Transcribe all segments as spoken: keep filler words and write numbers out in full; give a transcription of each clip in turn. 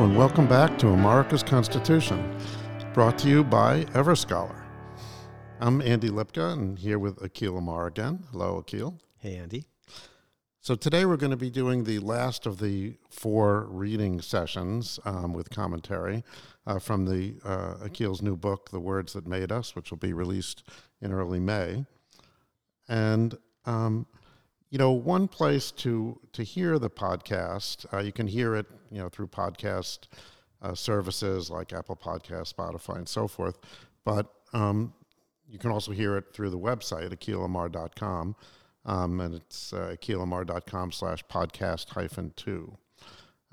Hello and welcome back to America's Constitution, brought to you by EverScholar. I'm Andy Lipka and here with Akil Amar again. Hello, Akil. Hey, Andy. So today we're going to be doing the last of the four reading sessions um, with commentary uh, from the uh, Akil's new book, The Words That Made Us, which will be released in early May. And um, you know, one place to to hear the podcast, uh, you can hear it, you know, through podcast uh, services like Apple Podcasts, Spotify, and so forth. But um, you can also hear it through the website, akilamar dot com. Um, and it's uh, akilamar.com slash podcast hyphen two.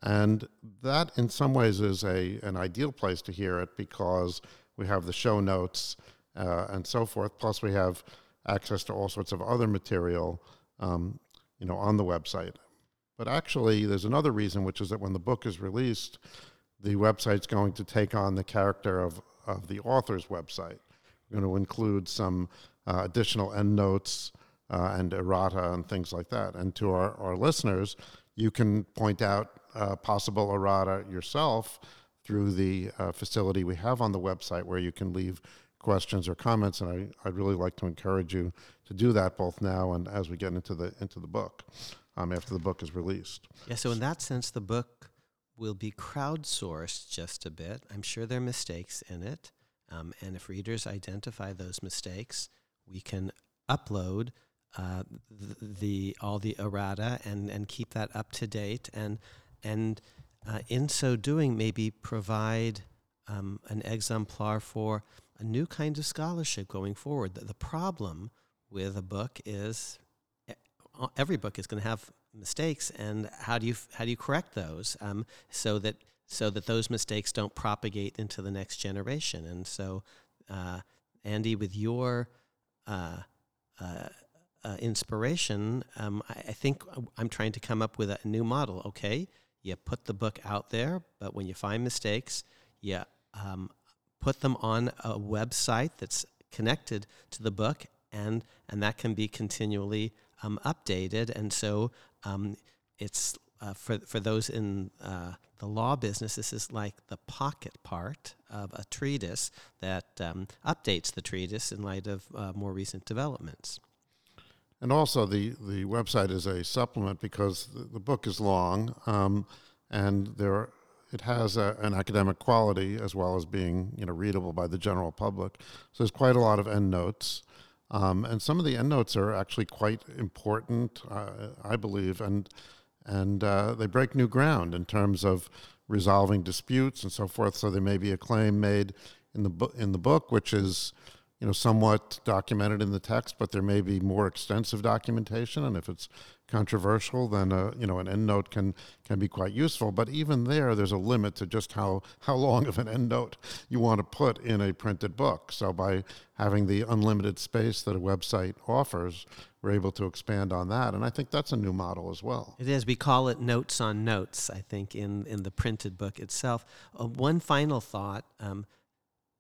And that in some ways is a an ideal place to hear it because we have the show notes uh, and so forth. Plus we have access to all sorts of other material, um, you know, on the website. But actually there's another reason, which is that when the book is released, the website's going to take on the character of, of the author's website. We're going to include some uh, additional endnotes, Uh, and errata and things like that. And to our, our listeners, you can point out uh, possible errata yourself through the uh, facility we have on the website where you can leave questions or comments. And I, I'd really like to encourage you to do that both now and as we get into the into the book, um, after the book is released. Yeah, so in that sense, the book will be crowdsourced just a bit. I'm sure there are mistakes in it. Um, and if readers identify those mistakes, we can upload Uh, the, the all the errata and, and keep that up to date and and uh, in so doing maybe provide um, an exemplar for a new kind of scholarship going forward. The, the problem with a book is every book is going to have mistakes, and how do you how do you correct those um, so that so that those mistakes don't propagate into the next generation? And so, uh, Andy, with your uh, uh, Uh, inspiration, um, I, I think I'm trying to come up with a new model. Okay, you put the book out there, but when you find mistakes, you um, put them on a website that's connected to the book, and and that can be continually um, updated. And so um, it's uh, for for those in uh, the law business, this is like the pocket part of a treatise that um, updates the treatise in light of uh, more recent developments. And also the, the website is a supplement because the, the book is long, um, and there are, it has a, an academic quality as well as being, you know, readable by the general public. So there's quite a lot of endnotes. Um, and some of the endnotes are actually quite important, uh, I believe, and and uh, they break new ground in terms of resolving disputes and so forth. So there may be a claim made in the bu- in the book, which is, you know, somewhat documented in the text, but there may be more extensive documentation, and if it's controversial, then a, you know, an endnote can can be quite useful. But even there, there's a limit to just how how long of an endnote you want to put in a printed book. So by having the unlimited space that a website offers, we're able to expand on that, and I think that's a new model as well. It is. We call it notes on notes, I think, in in the printed book itself. Uh, one final thought. Um,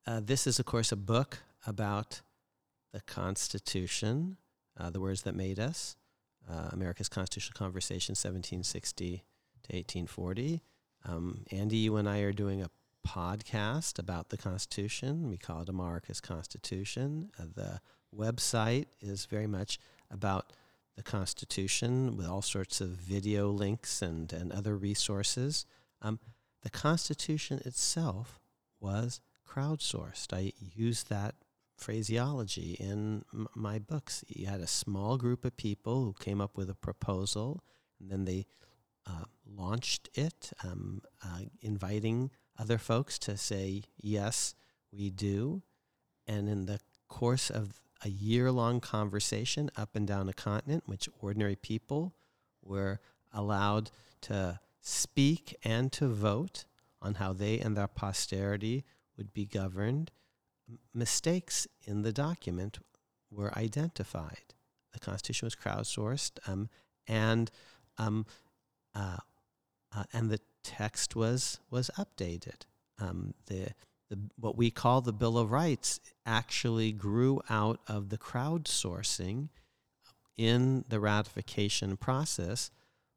uh, this is, of course, a book about the Constitution, uh, the words that made us, uh, America's Constitutional Conversation, seventeen sixty to eighteen forty. Um, Andy, you and I are doing a podcast about the Constitution. We call it America's Constitution. Uh, the website is very much about the Constitution with all sorts of video links and, and other resources. Um, the Constitution itself was crowdsourced. I used that phraseology in m- my books. You had a small group of people who came up with a proposal, and then they uh, launched it, um, uh, inviting other folks to say, yes, we do. And in the course of a year-long conversation up and down a continent, which ordinary people were allowed to speak and to vote on how they and their posterity would be governed, mistakes in the document were identified. The Constitution was crowdsourced, um, and um, uh, uh, and the text was was updated. Um, the the what we call the Bill of Rights actually grew out of the crowdsourcing in the ratification process,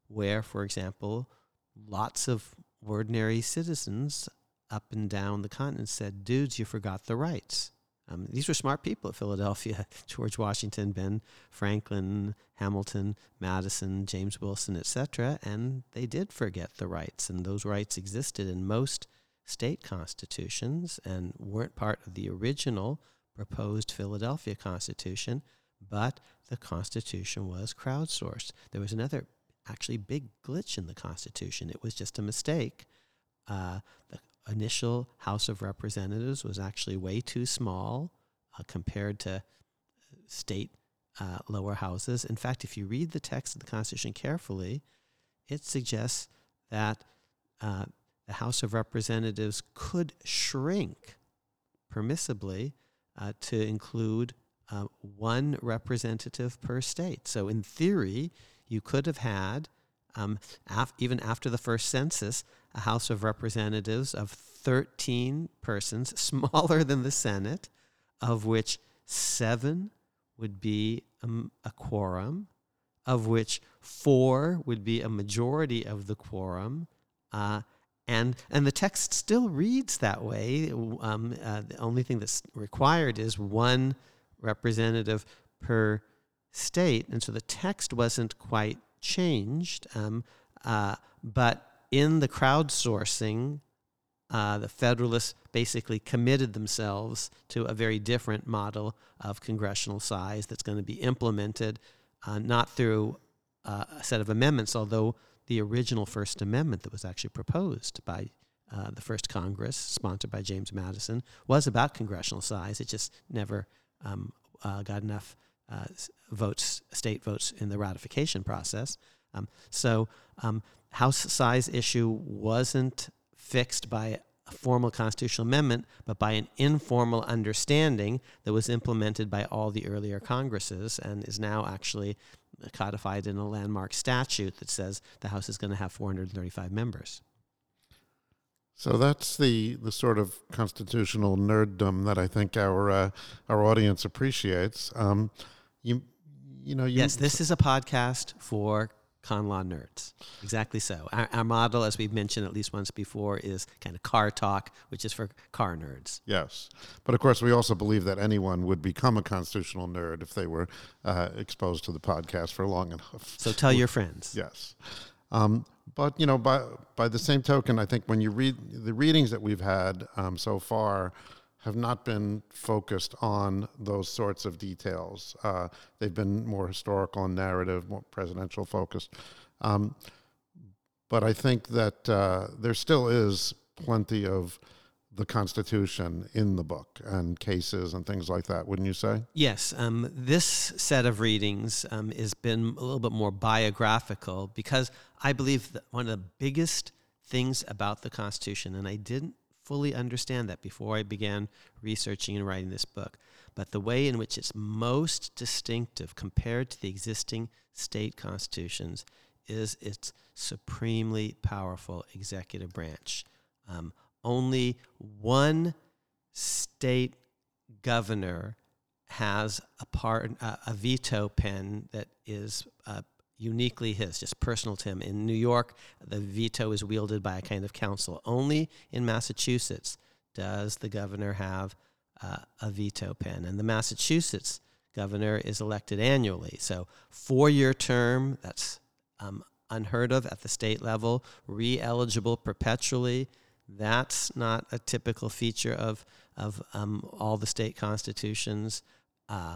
where, for example, lots of ordinary citizens up and down the continent said, dudes, you forgot the rights. Um, these were smart people at Philadelphia. George Washington, Ben Franklin, Hamilton, Madison, James Wilson, et cetera. And they did forget the rights. And those rights existed in most state constitutions and weren't part of the original proposed Philadelphia Constitution. But the Constitution was crowdsourced. There was another actually big glitch in the Constitution. It was just a mistake. Uh, the initial House of Representatives was actually way too small uh, compared to state uh, lower houses. In fact, if you read the text of the Constitution carefully, it suggests that uh, the House of Representatives could shrink permissibly uh, to include uh, one representative per state. So in theory, you could have had Um, af- even after the first census, a House of Representatives of thirteen persons, smaller than the Senate, of which seven would be um, a quorum, of which four would be a majority of the quorum, uh, and and the text still reads that way. Um, uh, the only thing that's required is one representative per state, and so the text wasn't quite changed, um, uh, but in the crowdsourcing, uh, the Federalists basically committed themselves to a very different model of congressional size that's going to be implemented uh, not through uh, a set of amendments, although the original First Amendment that was actually proposed by uh, the first Congress, sponsored by James Madison, was about congressional size. It just never um, uh, got enough Uh, votes, state votes in the ratification process. Um, so um, House size issue wasn't fixed by a formal constitutional amendment, but by an informal understanding that was implemented by all the earlier Congresses and is now actually codified in a landmark statute that says the House is going to have four hundred thirty-five members. So that's the, the sort of constitutional nerddom that I think our uh, our audience appreciates. Um, you you know you yes, this is a podcast for con law nerds. Exactly so. Our, our model, as we've mentioned at least once before, is kind of car talk, which is for car nerds. Yes, but of course we also believe that anyone would become a constitutional nerd if they were uh, exposed to the podcast for long enough. So tell your friends. Yes. Um, but, you know, by by the same token, I think when you read the readings that we've had um, so far have not been focused on those sorts of details. Uh, they've been more historical and narrative, more presidential focused. Um, but I think that uh, there still is plenty of the Constitution in the book and cases and things like that, wouldn't you say? Yes. Um, this set of readings um, has been a little bit more biographical because I believe that one of the biggest things about the Constitution, and I didn't fully understand that before I began researching and writing this book, but the way in which it's most distinctive compared to the existing state constitutions is its supremely powerful executive branch. Um, Only one state governor has a, part, uh, a veto pen that is uh, uniquely his, just personal to him. In New York, the veto is wielded by a kind of council. Only in Massachusetts does the governor have uh, a veto pen. And the Massachusetts governor is elected annually. So four-year term, that's um, unheard of at the state level, re-eligible perpetually. That's not a typical feature of of um, all the state constitutions. Uh,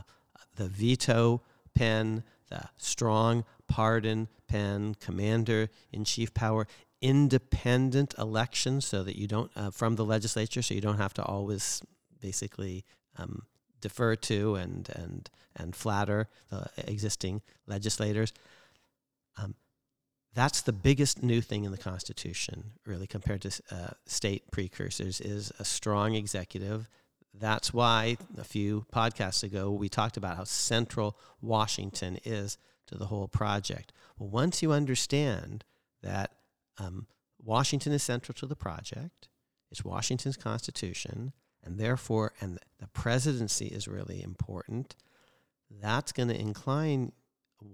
the veto pen, the strong pardon pen, commander-in-chief power, independent election, so that you don't uh, from the legislature, so you don't have to always basically um, defer to and and and flatter the existing legislators. Um, That's the biggest new thing in the Constitution, really, compared to uh, state precursors, is a strong executive. That's why a few podcasts ago we talked about how central Washington is to the whole project. Well, once you understand that um, Washington is central to the project, it's Washington's Constitution, and therefore, and the presidency is really important, that's going to incline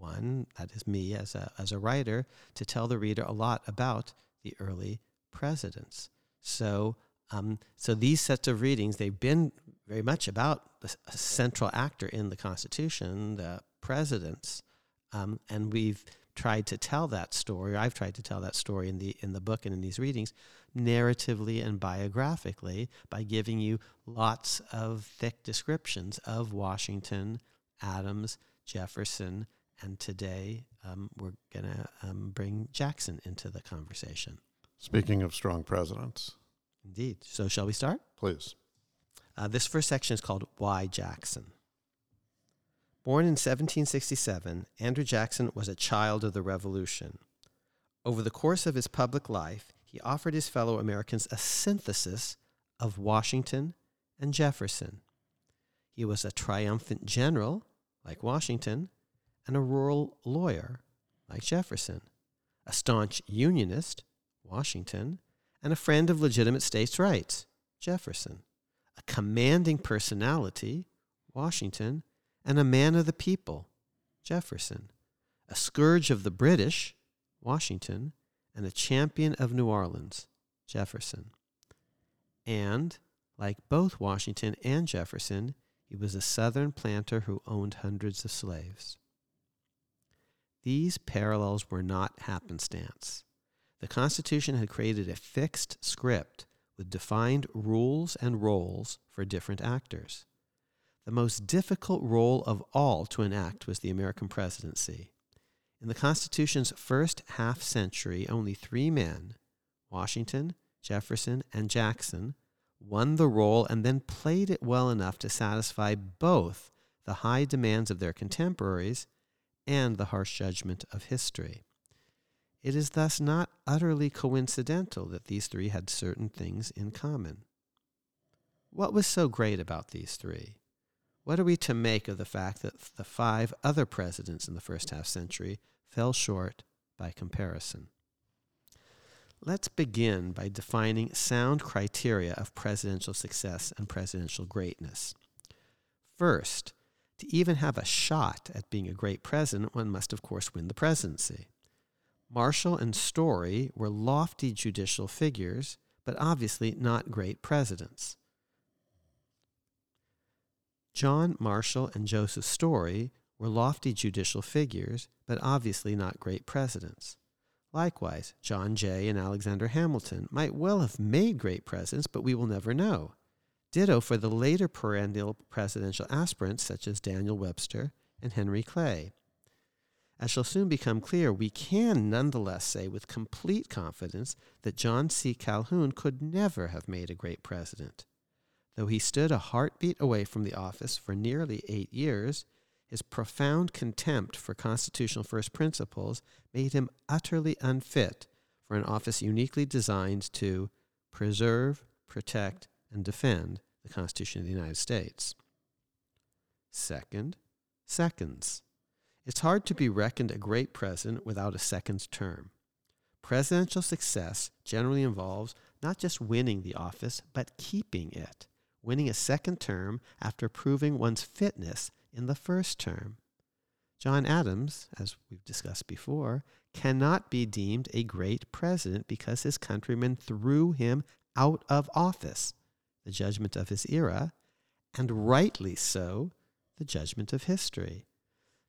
one, that is me as a as a writer, to tell the reader a lot about the early presidents. So um, so these sets of readings, they've been very much about a central actor in the Constitution, the presidents, um, and we've tried to tell that story, or I've tried to tell that story in the in the book and in these readings, narratively and biographically, by giving you lots of thick descriptions of Washington, Adams, Jefferson, and today um, we're going to um, bring Jackson into the conversation. Speaking of strong presidents. Indeed. So shall we start? Please. Uh, this first section is called Why Jackson. Born in seventeen sixty-seven, Andrew Jackson was a child of the Revolution. Over the course of his public life, he offered his fellow Americans a synthesis of Washington and Jefferson. He was a triumphant general, like Washington, and a rural lawyer, like Jefferson, a staunch unionist, Washington, and a friend of legitimate states' rights, Jefferson, a commanding personality, Washington, and a man of the people, Jefferson, a scourge of the British, Washington, and a champion of New Orleans, Jefferson. And, like both Washington and Jefferson, he was a Southern planter who owned hundreds of slaves. These parallels were not happenstance. The Constitution had created a fixed script with defined rules and roles for different actors. The most difficult role of all to enact was the American presidency. In the Constitution's first half century, only three men, Washington, Jefferson, and Jackson, won the role and then played it well enough to satisfy both the high demands of their contemporaries and the harsh judgment of history. It is thus not utterly coincidental that these three had certain things in common. What was so great about these three? What are we to make of the fact that the five other presidents in the first half century fell short by comparison? Let's begin by defining sound criteria of presidential success and presidential greatness. First, to even have a shot at being a great president, one must, of course, win the presidency. Marshall and Story were lofty judicial figures, but obviously not great presidents. John Marshall and Joseph Story were lofty judicial figures, but obviously not great presidents. Likewise, John Jay and Alexander Hamilton might well have made great presidents, but we will never know. Ditto for the later perennial presidential aspirants such as Daniel Webster and Henry Clay. As shall soon become clear, we can nonetheless say with complete confidence that John C. Calhoun could never have made a great president. Though he stood a heartbeat away from the office for nearly eight years, his profound contempt for constitutional first principles made him utterly unfit for an office uniquely designed to preserve, protect, and defend the Constitution of the United States. Second, seconds. It's hard to be reckoned a great president without a second term. Presidential success generally involves not just winning the office, but keeping it, winning a second term after proving one's fitness in the first term. John Adams, as we've discussed before, cannot be deemed a great president because his countrymen threw him out of office, the judgment of his era, and rightly so, the judgment of history.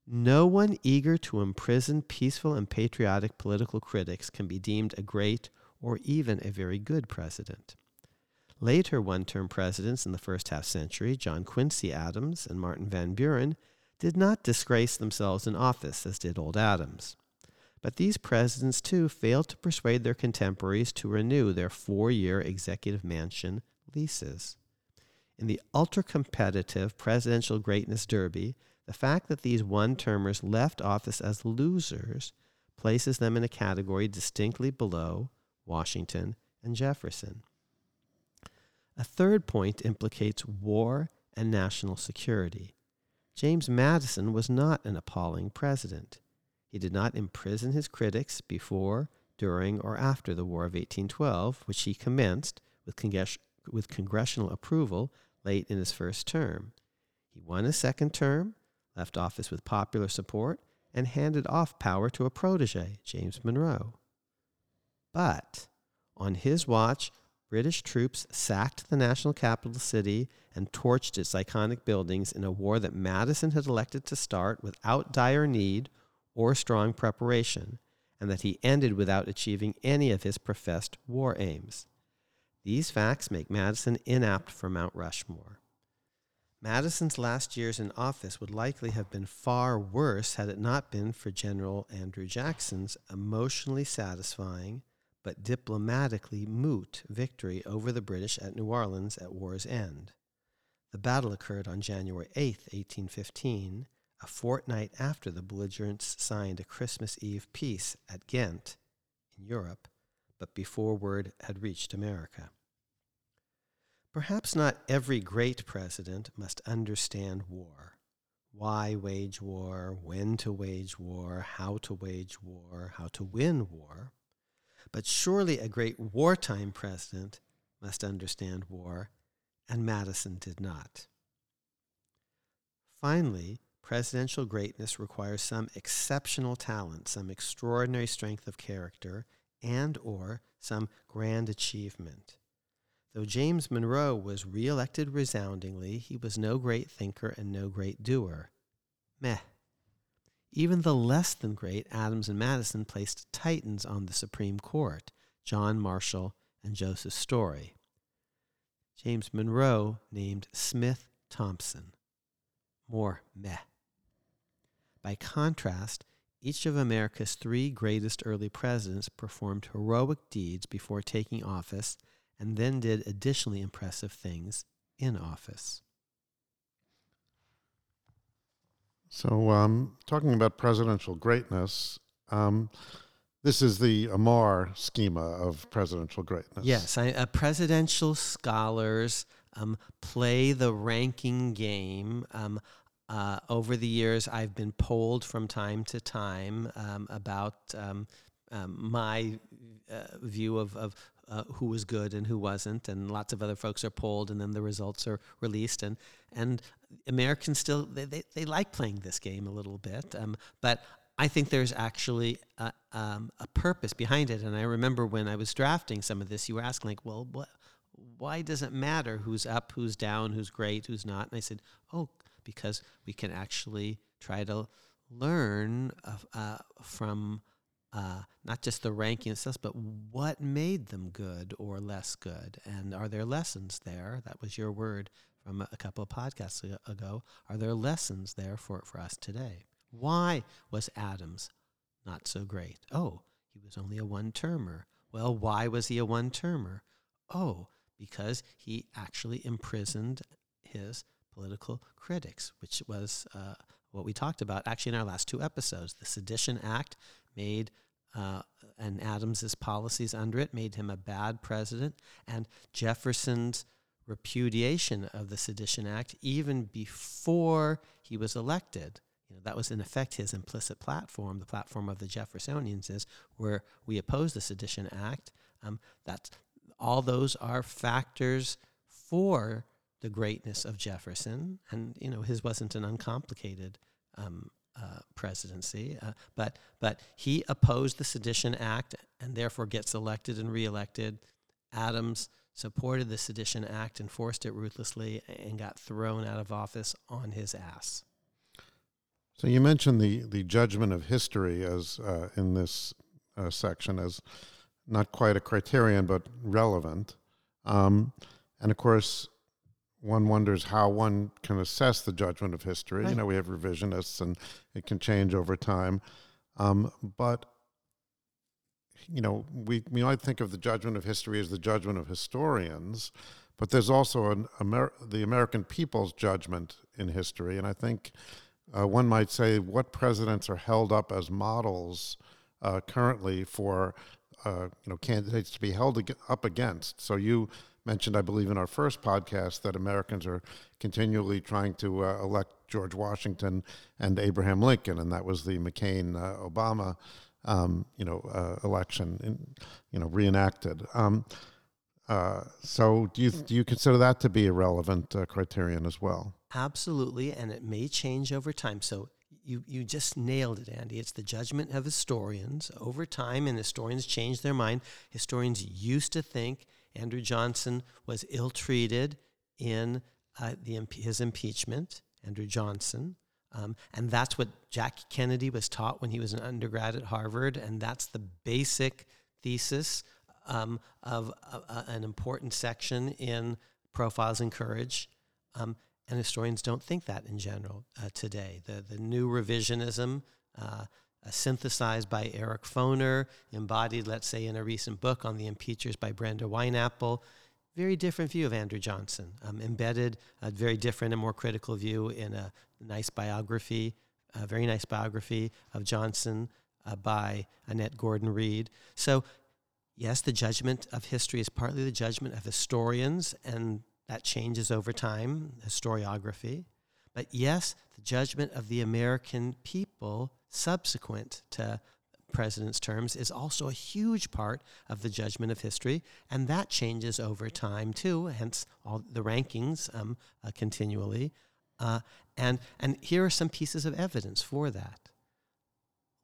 No one eager to imprison peaceful and patriotic political critics can be deemed a great or even a very good president. Later one-term presidents in the first half century, John Quincy Adams and Martin Van Buren, did not disgrace themselves in office as did old Adams. But these presidents, too, failed to persuade their contemporaries to renew their four-year executive mansion leases. In the ultra-competitive presidential greatness derby, the fact that these one-termers left office as losers places them in a category distinctly below Washington and Jefferson. A third point implicates war and national security. James Madison was not an appalling president. He did not imprison his critics before, during, or after the War of eighteen twelve, which he commenced with congres- with congressional approval late in his first term. He won his second term, left office with popular support, and handed off power to a protege, James Monroe. But, On his watch, British troops sacked the national capital city and torched its iconic buildings in a war that Madison had elected to start without dire need or strong preparation, and that he ended without achieving any of his professed war aims. These facts make Madison inapt for Mount Rushmore. Madison's last years in office would likely have been far worse had it not been for General Andrew Jackson's emotionally satisfying but diplomatically moot victory over the British at New Orleans at war's end. The battle occurred on January eighth, eighteen fifteen, a fortnight after the belligerents signed a Christmas Eve peace at Ghent in Europe, but before word had reached America. Perhaps not every great president must understand war. Why wage war, when to wage war, how to wage war, how to win war. But surely a great wartime president must understand war, and Madison did not. Finally, presidential greatness requires some exceptional talent, some extraordinary strength of character, and or some grand achievement. Though James Monroe was reelected resoundingly, he was no great thinker and no great doer. Meh. Even the less than great Adams and Madison placed titans on the Supreme Court, John Marshall and Joseph Story. James Monroe named Smith Thompson. More meh. By contrast, each of America's three greatest early presidents performed heroic deeds before taking office, and then did additionally impressive things in office. So, um, talking about presidential greatness, um, this is the Amar schema of presidential greatness. Yes, I, uh, presidential scholars um, play the ranking game. Um, uh, over the years, I've been polled from time to time um, about um, um, my uh, view of... of Uh, who was good and who wasn't, and lots of other folks are polled, and then the results are released. And and Americans still, they they, they like playing this game a little bit, um, but I think there's actually a, um, a purpose behind it. And I remember when I was drafting some of this, you were asking, like, well, wh- why does it matter who's up, who's down, who's great, who's not? And I said, oh, because we can actually try to learn uh, uh, from Uh, not just the ranking itself, but what made them good or less good, and are there lessons there? That was your word from a, a couple of podcasts ago. Are there lessons there for for us today? Why was Adams not so great? Oh, he was only a one-termer. Well, why was he a one-termer? Oh, because he actually imprisoned his political critics, which was uh, what we talked about actually in our last two episodes. The Sedition Act made uh, and Adams's policies under it made him a bad president, and Jefferson's repudiation of the Sedition Act even before he was elected. You know, that was in effect his implicit platform, the platform of the Jeffersonians, is where we oppose the Sedition Act. Um, that's, all those are factors for the greatness of Jefferson, and you know his wasn't an uncomplicated um Uh, presidency, uh, but but he opposed the Sedition Act and therefore gets elected and reelected. Adams supported the Sedition Act, enforced it ruthlessly, and got thrown out of office on his ass. So you mentioned the the judgment of history as uh, in this uh, section as not quite a criterion but relevant, um, and of course, one wonders how one can assess the judgment of history. Right. You know, we have revisionists, and it can change over time. Um, but, you know, we, we might think of the judgment of history as the judgment of historians, but there's also an Amer- the American people's judgment in history. And I think uh, one might say what presidents are held up as models uh, currently for, uh, you know, candidates to be held ag- up against. So you mentioned, I believe, in our first podcast that Americans are continually trying to uh, elect George Washington and Abraham Lincoln, and that was the McCain-Obama, uh, um, you know, uh, election, in, you know, reenacted. Um, uh, so, do you do you consider that to be a relevant uh, criterion as well? Absolutely, and it may change over time. So, you, you just nailed it, Andy. It's the judgment of historians over time, and historians change their mind. Historians used to think Andrew Johnson was ill-treated in uh, the imp- his impeachment, Andrew Johnson. Um, and that's what Jack Kennedy was taught when he was an undergrad at Harvard, and that's the basic thesis um, of uh, uh, an important section in Profiles in Courage. Um, and historians don't think that in general uh, today. The, the new revisionism uh, uh, synthesized by Eric Foner, embodied, let's say, in a recent book on the impeachers by Brenda Wineapple, very different view of Andrew Johnson, um, embedded a very different and more critical view in a nice biography, a very nice biography of Johnson uh, by Annette Gordon Reed. So, yes, the judgment of history is partly the judgment of historians, and that changes over time, historiography. But yes, the judgment of the American people subsequent to president's terms is also a huge part of the judgment of history, and that changes over time too, hence all the rankings um, uh, continually. Uh, and, and here are some pieces of evidence for that.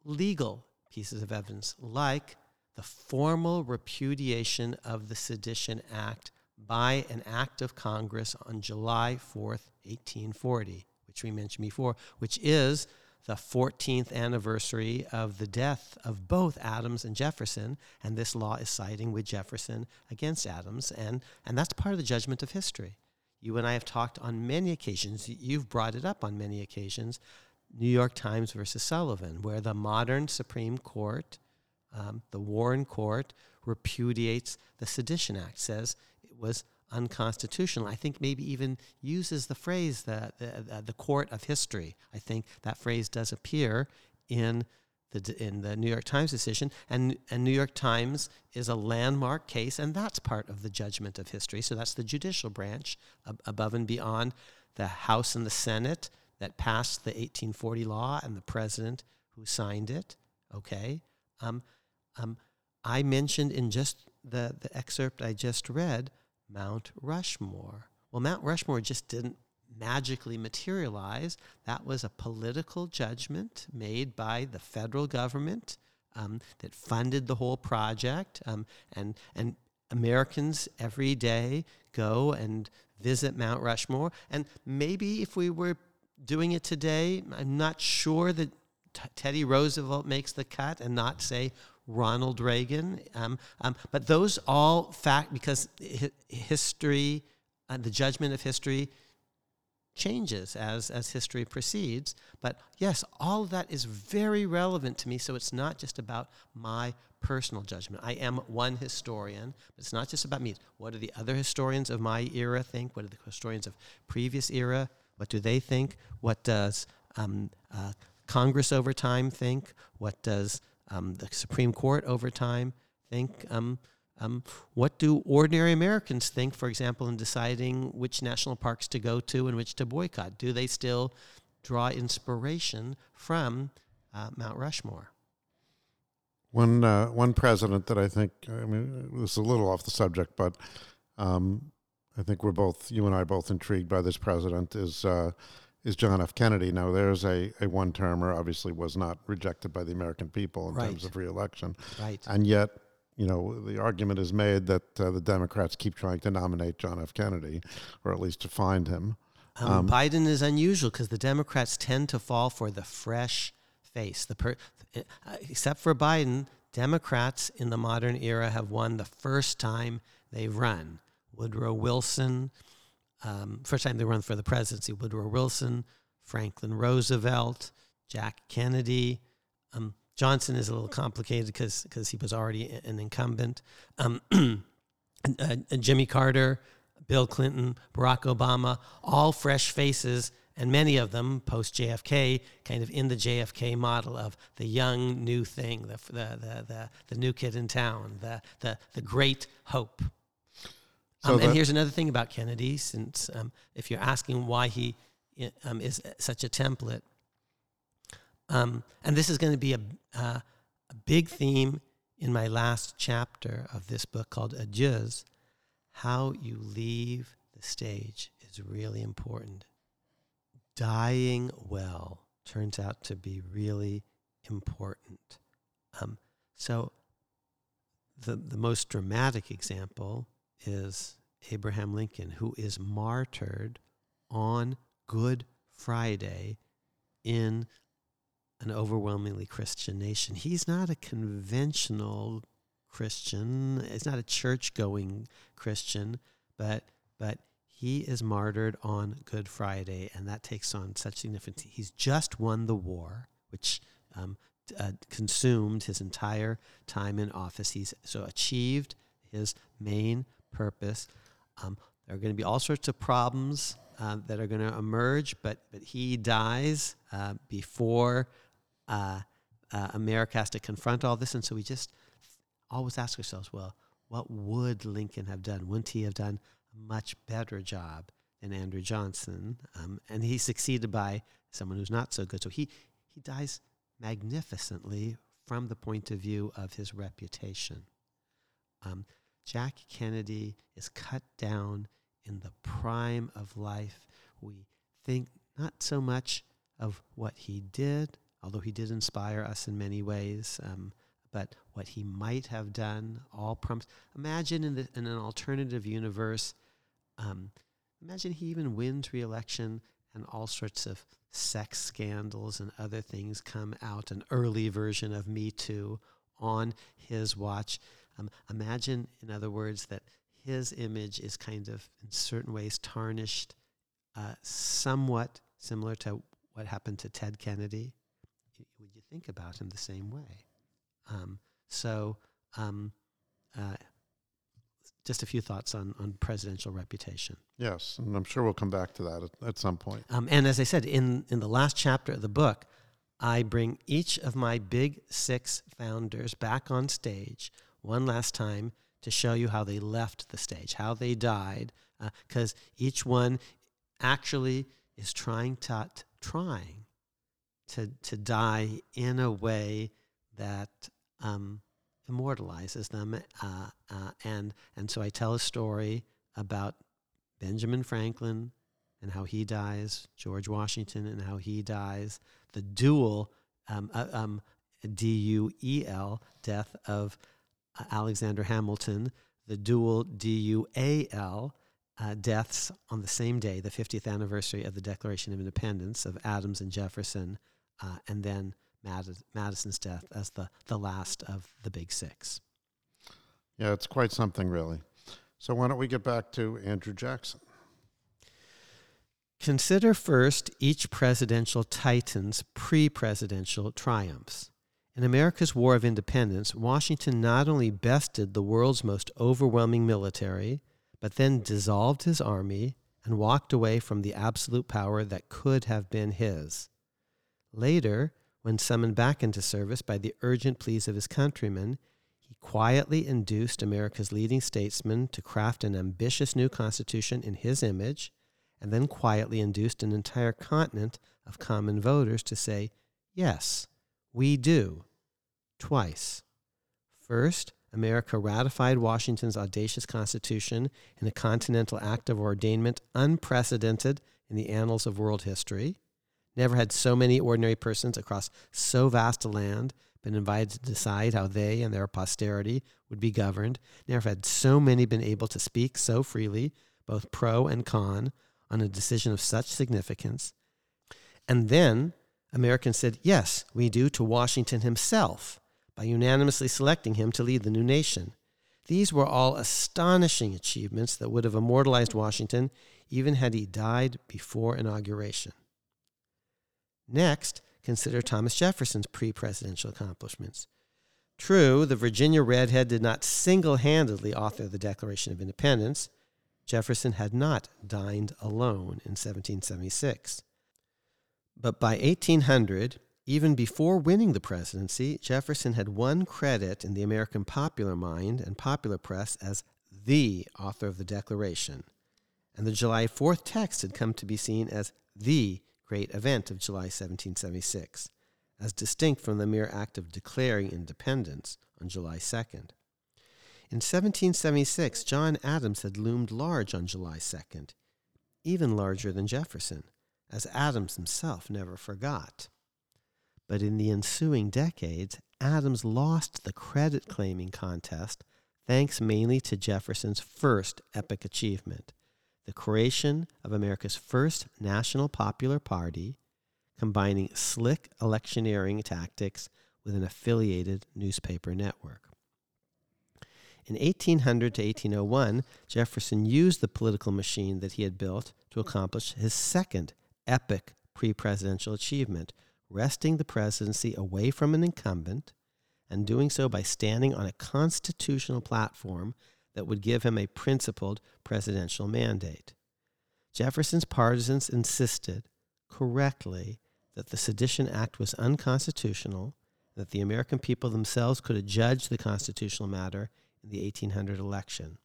Legal pieces of evidence, like the formal repudiation of the Sedition Act by an act of Congress on July fourth, eighteen forty, which we mentioned before, which is the fourteenth anniversary of the death of both Adams and Jefferson, and this law is siding with Jefferson against Adams, and, and that's part of the judgment of history. You and I have talked on many occasions, you've brought it up on many occasions, New York Times versus Sullivan, where the modern Supreme Court, um, the Warren Court, repudiates the Sedition Act, says it was unconstitutional. I think maybe even uses the phrase the, the the court of history. I think that phrase does appear in the in the New York Times decision, and and New York Times is a landmark case, and that's part of the judgment of history. So that's the judicial branch ab- above and beyond the House and the Senate that passed the eighteen forty law and the president who signed it. Okay, um, um, I mentioned in just the the excerpt I just read Mount Rushmore. Well, Mount Rushmore just didn't magically materialize. That was a political judgment made by the federal government um, that funded the whole project. Um, and and Americans every day go and visit Mount Rushmore. And maybe if we were doing it today, I'm not sure that t- Teddy Roosevelt makes the cut and not, say, Ronald Reagan, um, um, but those all fact because hi- history, uh, the judgment of history changes as as history proceeds. But yes, all of that is very relevant to me. So it's not just about my personal judgment. I am one historian, but it's not just about me. What do the other historians of my era think? What do the historians of previous era? What do they think? What does um, uh, Congress over time think? What does Um, the Supreme Court over time think? Um, um, what do ordinary Americans think, for example, in deciding which national parks to go to and which to boycott? Do they still draw inspiration from uh, Mount Rushmore? One uh, one president that I think, I mean, this is a little off the subject, but um, I think we're both, you and I both intrigued by this president is uh is John F. Kennedy. Now, there's a, a one-termer, obviously was not rejected by the American people in right. terms of re-election. Right. And yet, you know, the argument is made that uh, the Democrats keep trying to nominate John F. Kennedy, or at least to find him. Um, um, Biden is unusual because the Democrats tend to fall for the fresh face. The per- uh, except for Biden, Democrats in the modern era have won the first time they've run. Woodrow Wilson... Um, first time they run for the presidency, Woodrow Wilson, Franklin Roosevelt, Jack Kennedy. Um, Johnson is a little complicated because because he was already an incumbent. Um, uh, Jimmy Carter, Bill Clinton, Barack Obama, all fresh faces, and many of them post-J F K, kind of in the J F K model of the young new thing, the the the the, the new kid in town, the the the great hope. So um, and here's another thing about Kennedy, since um, if you're asking why he um, is such a template, um, and this is going to be a, uh, a big theme in my last chapter of this book called Adieus, how you leave the stage is really important. Dying well turns out to be really important. Um, so the the most dramatic example is Abraham Lincoln, who is martyred on Good Friday in an overwhelmingly Christian nation. He's not a conventional Christian. He's not a church-going Christian, but but he is martyred on Good Friday, and that takes on such significance. He's just won the war, which um, uh, consumed his entire time in office. He's so achieved his main purpose. Um, there are going to be all sorts of problems uh, that are going to emerge, but but he dies uh, before uh, uh, America has to confront all this, and so we just always ask ourselves, well, what would Lincoln have done? Wouldn't he have done much better job than Andrew Johnson, um, and he's succeeded by someone who's not so good. So he, he dies magnificently from the point of view of his reputation. Um, Jack Kennedy is cut down in the prime of life. We think not so much of what he did, although he did inspire us in many ways, um, but what he might have done, all prompts. Imagine in, the, in an alternative universe, um, imagine he even wins re-election and all sorts of sex scandals and other things come out, an early version of Me Too on his watch. Um, imagine, in other words, that his image is kind of, in certain ways, tarnished, uh, somewhat similar to what happened to Ted Kennedy. Would you think about him the same way? Um, so, um, uh, just a few thoughts on, on presidential reputation. Yes, and I'm sure we'll come back to that at, at some point. Um, and as I said, in, in the last chapter of the book, I bring each of my big six founders back on stage one last time to show you how they left the stage, how they died, because uh, each one actually is trying to, t- trying to, to die in a way that um, immortalizes them, uh, uh, and and so I tell a story about Benjamin Franklin and how he dies, George Washington and how he dies, the duel, um, uh, um, D U E L, death of uh, Alexander Hamilton, the dual D U A L, uh, deaths on the same day, the fiftieth anniversary of the Declaration of Independence of Adams and Jefferson, uh, and then Madison's death as the, the last of the big six. Yeah, it's quite something, really. So why don't we get back to Andrew Jackson? Consider first each presidential titan's pre-presidential triumphs. In America's War of Independence, Washington not only bested the world's most overwhelming military, but then dissolved his army and walked away from the absolute power that could have been his. Later, when summoned back into service by the urgent pleas of his countrymen, he quietly induced America's leading statesman to craft an ambitious new constitution in his image, and then quietly induced an entire continent of common voters to say, yes, we do, twice. First, America ratified Washington's audacious constitution in a continental act of ordainment unprecedented in the annals of world history. Never had so many ordinary persons across so vast a land been invited to decide how they and their posterity would be governed. Never had so many been able to speak so freely, both pro and con, on a decision of such significance. And then Americans said, yes, we do, to Washington himself, by unanimously selecting him to lead the new nation. These were all astonishing achievements that would have immortalized Washington even had he died before inauguration. Next, consider Thomas Jefferson's pre-presidential accomplishments. True, the Virginia redhead did not single-handedly author the Declaration of Independence. Jefferson had not dined alone in seventeen seventy-six. But by eighteen hundred, even before winning the presidency, Jefferson had won credit in the American popular mind and popular press as the author of the Declaration. And the July fourth text had come to be seen as the great event of July seventeen seventy-six, as distinct from the mere act of declaring independence on July second. In seventeen seventy-six, John Adams had loomed large on July second, even larger than Jefferson, as Adams himself never forgot. but in the ensuing decades, Adams lost the credit-claiming contest thanks mainly to Jefferson's first epic achievement, the creation of America's first national popular party, combining slick electioneering tactics with an affiliated newspaper network. In eighteen hundred to eighteen oh one, Jefferson used the political machine that he had built to accomplish his second epic pre-presidential achievement, wresting the presidency away from an incumbent and doing so by standing on a constitutional platform that would give him a principled presidential mandate. Jefferson's partisans insisted, correctly, that the Sedition Act was unconstitutional, that the American people themselves could adjudge the constitutional matter in the eighteen hundred election.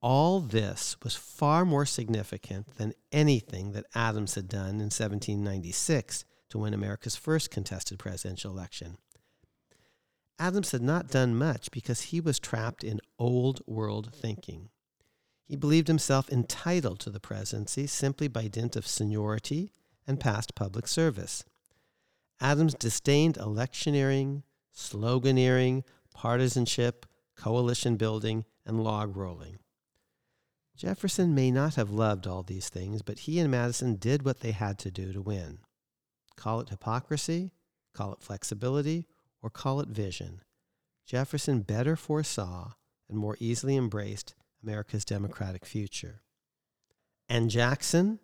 All this was far more significant than anything that Adams had done in seventeen ninety-six to win America's first contested presidential election. Adams had not done much because he was trapped in old world thinking. He believed himself entitled to the presidency simply by dint of seniority and past public service. Adams disdained electioneering, sloganeering, partisanship, coalition building, and log rolling. Jefferson may not have loved all these things, but he and Madison did what they had to do to win. Call it hypocrisy, call it flexibility, or call it vision. Jefferson better foresaw and more easily embraced America's democratic future. And Jackson,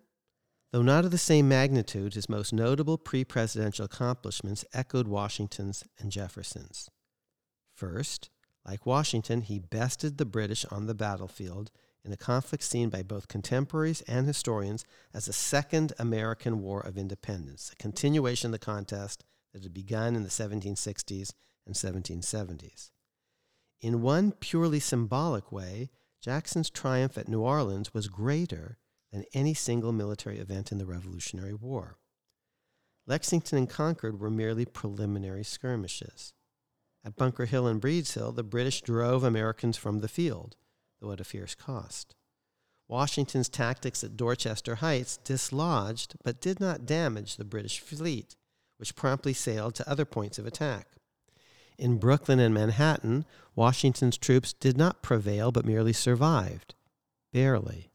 though not of the same magnitude, his most notable pre-presidential accomplishments echoed Washington's and Jefferson's. First, like Washington, he bested the British on the battlefield in a conflict seen by both contemporaries and historians as the Second American War of Independence, a continuation of the contest that had begun in the seventeen sixties and seventeen seventies. In one purely symbolic way, Jackson's triumph at New Orleans was greater than any single military event in the Revolutionary War. Lexington and Concord were merely preliminary skirmishes. At Bunker Hill and Breed's Hill, the British drove Americans from the field, though at a fierce cost. Washington's tactics at Dorchester Heights dislodged but did not damage the British fleet, which promptly sailed to other points of attack. In Brooklyn and Manhattan, Washington's troops did not prevail but merely survived, barely.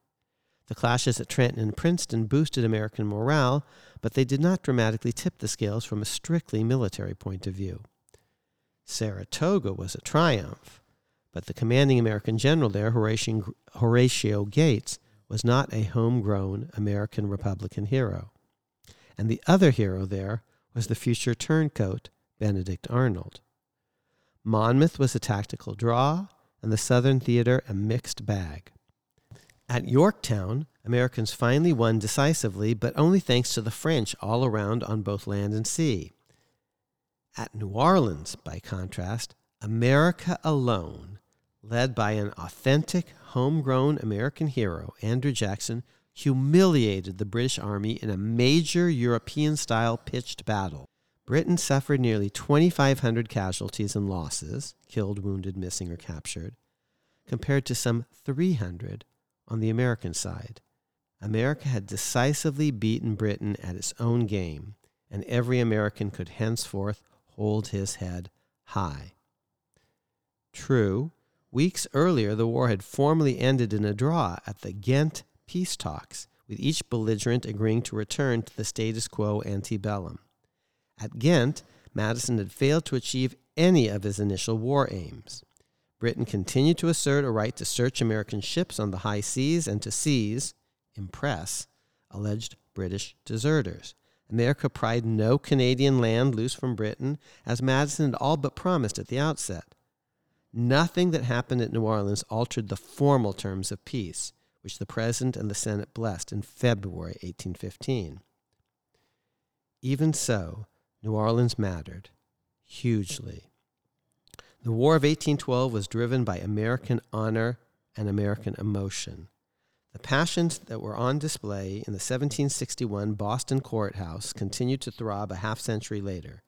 The clashes at Trenton and Princeton boosted American morale, but they did not dramatically tip the scales from a strictly military point of view. Saratoga was a triumph, but the commanding American general there, Horatio Gates, was not a homegrown American Republican hero. And the other hero there was the future turncoat, Benedict Arnold. Monmouth was a tactical draw, and the Southern Theater a mixed bag. At Yorktown, Americans finally won decisively, but only thanks to the French all around on both land and sea. At New Orleans, by contrast, America alone, led by an authentic, homegrown American hero, Andrew Jackson, humiliated the British Army in a major European-style pitched battle. Britain suffered nearly twenty-five hundred casualties and losses, killed, wounded, missing, or captured, compared to some three hundred on the American side. America had decisively beaten Britain at its own game, and every American could henceforth hold his head high. True, weeks earlier the war had formally ended in a draw at the Ghent peace talks, with each belligerent agreeing to return to the status quo antebellum. At Ghent, Madison had failed to achieve any of his initial war aims. Britain continued to assert a right to search American ships on the high seas and to seize, impress, alleged British deserters. America pried no Canadian land loose from Britain, as Madison had all but promised at the outset. Nothing that happened at New Orleans altered the formal terms of peace, which the President and the Senate blessed in February eighteen fifteen. Even so, New Orleans mattered, hugely. The War of eighteen twelve was driven by American honor and American emotion. The passions that were on display in the seventeen sixty-one Boston courthouse continued to throb a half-century later.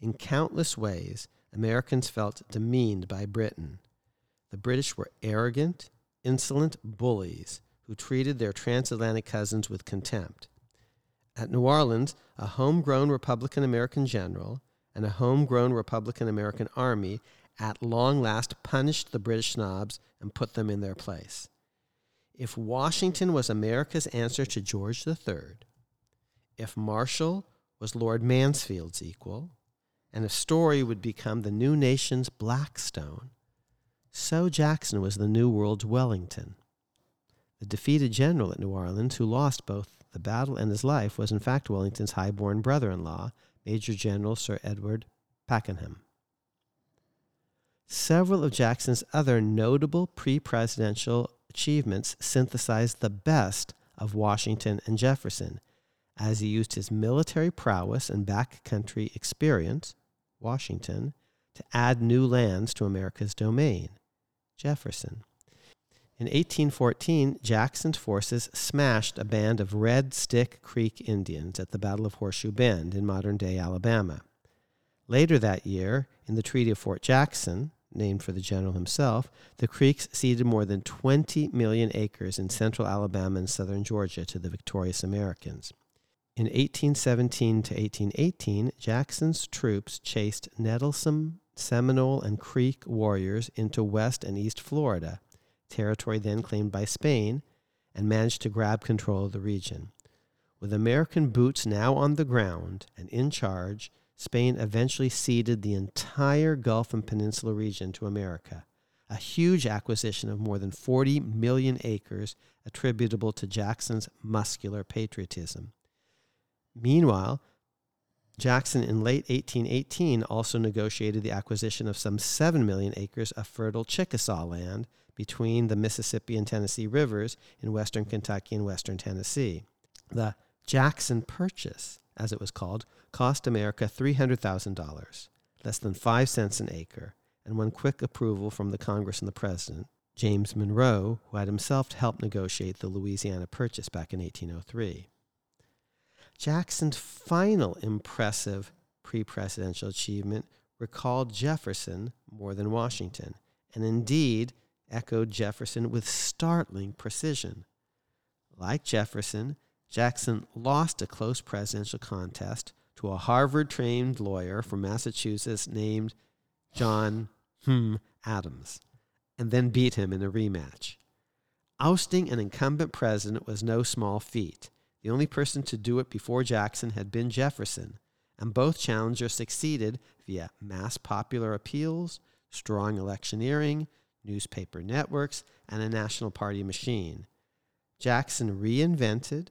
In countless ways, Americans felt demeaned by Britain. The British were arrogant, insolent bullies who treated their transatlantic cousins with contempt. at New Orleans, a homegrown Republican-American general and a homegrown Republican-American army at long last punished the British snobs and put them in their place. If Washington was America's answer to George the Third, if Marshall was Lord Mansfield's equal, and if Story would become the new nation's Blackstone, so Jackson was the new world's Wellington. The defeated general at New Orleans, who lost both the battle and his life, was in fact Wellington's high-born brother-in-law, Major General Sir Edward Pakenham. Several of Jackson's other notable pre-presidential achievements synthesized the best of Washington and Jefferson, as he used his military prowess and backcountry experience, Washington, to add new lands to America's domain, Jefferson. In eighteen fourteen, Jackson's forces smashed a band of Red Stick Creek Indians at the Battle of Horseshoe Bend in modern-day Alabama. Later that year, in the Treaty of Fort Jackson, named for the general himself, the Creeks ceded more than twenty million acres in central Alabama and southern Georgia to the victorious Americans. In eighteen seventeen to eighteen eighteen, Jackson's troops chased nettlesome Seminole and Creek warriors into West and East Florida, territory then claimed by Spain, and managed to grab control of the region. With American boots now on the ground and in charge, Spain eventually ceded the entire Gulf and Peninsula region to America, a huge acquisition of more than forty million acres attributable to Jackson's muscular patriotism. Meanwhile, Jackson in late eighteen eighteen also negotiated the acquisition of some seven million acres of fertile Chickasaw land between the Mississippi and Tennessee rivers in western Kentucky and western Tennessee. The Jackson Purchase, as it was called, cost America three hundred thousand dollars, less than five cents an acre, and won quick approval from the Congress and the President, James Monroe, who had himself helped negotiate the Louisiana Purchase back in eighteen oh three. Jackson's final impressive pre-presidential achievement recalled Jefferson more than Washington, and indeed echoed Jefferson with startling precision. Like Jefferson, Jackson lost a close presidential contest to a Harvard-trained lawyer from Massachusetts named John hmm, Adams, and then beat him in a rematch. Ousting an incumbent president was no small feat. The only person to do it before Jackson had been Jefferson, and both challengers succeeded via mass popular appeals, strong electioneering, newspaper networks, and a national party machine. Jackson reinvented,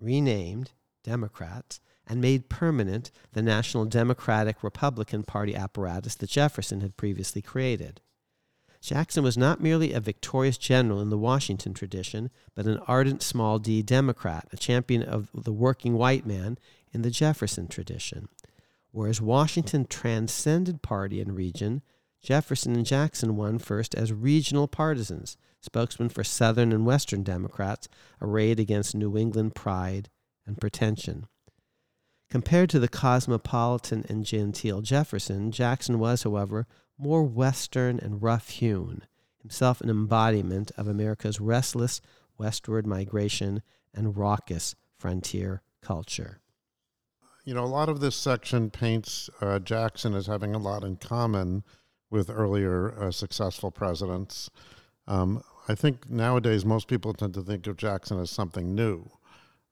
renamed Democrats, and made permanent the National Democratic Republican Party apparatus that Jefferson had previously created. Jackson was not merely a victorious general in the Washington tradition, but an ardent small D Democrat, a champion of the working white man in the Jefferson tradition. Whereas Washington transcended party and region, Jefferson and Jackson won first as regional partisans, spokesmen for Southern and Western Democrats arrayed against New England pride and pretension. Compared to the cosmopolitan and genteel Jefferson, Jackson was, however, more Western and rough-hewn, himself an embodiment of America's restless westward migration and raucous frontier culture. You know, a lot of this section paints uh, Jackson as having a lot in common with earlier uh, successful presidents. Um, I think nowadays most people tend to think of Jackson as something new.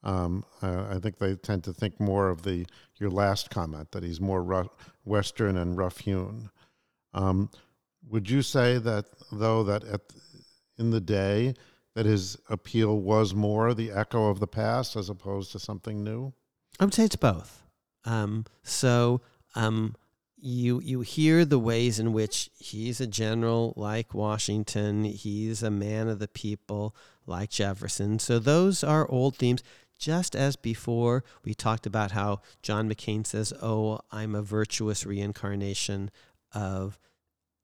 Um, uh, I think they tend to think more of the your last comment, that he's more rough, Western and rough-hewn. Um, would you say that, though, that at, in the day, that his appeal was more the echo of the past as opposed to something new? I would say it's both. Um, so um, you you hear the ways in which he's a general like Washington, he's a man of the people like Jefferson. So those are old themes. Just as before, we talked about how John McCain says, oh, I'm a virtuous reincarnation of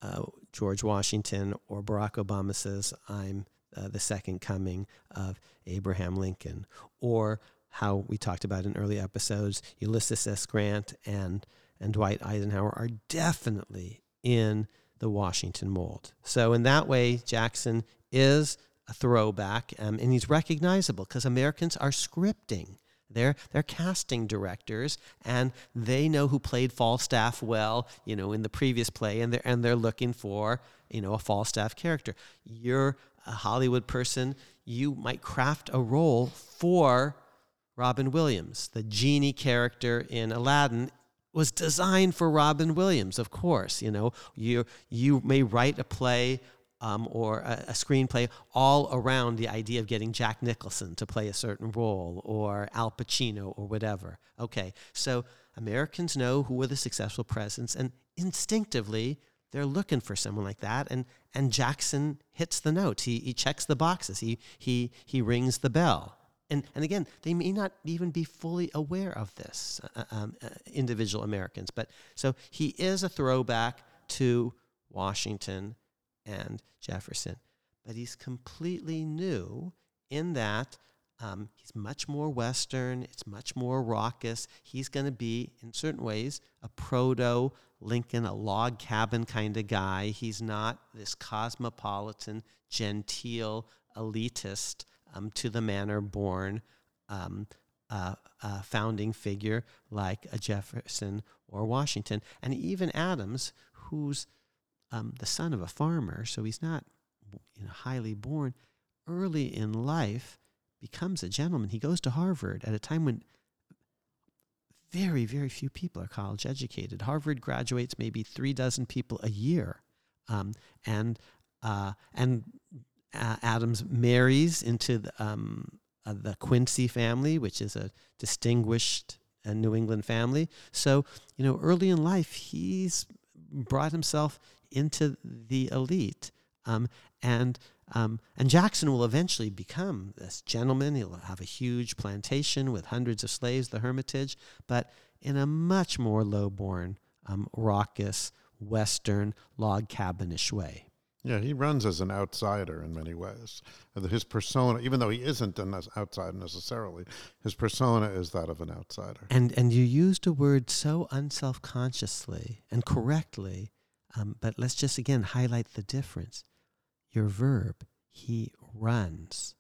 uh, George Washington, or Barack Obama says, I'm uh, the second coming of Abraham Lincoln, or how we talked about in early episodes, Ulysses S. Grant and, and Dwight Eisenhower are definitely in the Washington mold. So in that way, Jackson is a throwback, um, and he's recognizable because Americans are scripting. They're they're casting directors, and they know who played Falstaff well, you know, in the previous play, and they're and they're looking for, you know, a Falstaff character. You're a Hollywood person. You might craft a role for Robin Williams. The genie character in Aladdin was designed for Robin Williams, of course. You know, you you may write a play. Um, or a, a screenplay all around the idea of getting Jack Nicholson to play a certain role, or Al Pacino, or whatever. Okay, so Americans know who were the successful presidents, and instinctively they're looking for someone like that. And and Jackson hits the notes. He he checks the boxes. He he he rings the bell. And and again, they may not even be fully aware of this, uh, um, uh, individual Americans. But so he is a throwback to Washington and Jefferson, but he's completely new in that um, he's much more Western, it's much more raucous. He's going to be, in certain ways, a proto-Lincoln, a log cabin kind of guy. He's not this cosmopolitan, genteel, elitist, um, to the manner born um, uh, uh, founding figure like a Jefferson or Washington. And even Adams, who's Um, the son of a farmer, so he's not, you know, highly born, early in life becomes a gentleman. He goes to Harvard at a time when very, very few people are college educated. Harvard graduates maybe three dozen people a year. Um, and uh, and uh, Adams marries into the, um, uh, the Quincy family, which is a distinguished uh, New England family. So, you know, early in life, he's brought himself into the elite, um, and um, and Jackson will eventually become this gentleman. He'll have a huge plantation with hundreds of slaves, the Hermitage, but in a much more low-born, um, raucous, Western, log cabinish way. Yeah, he runs as an outsider in many ways. His persona, even though he isn't an outsider necessarily, his persona is that of an outsider. And and you used a word so unselfconsciously and correctly. Um, but let's just, again, highlight the difference. Your verb, he runs.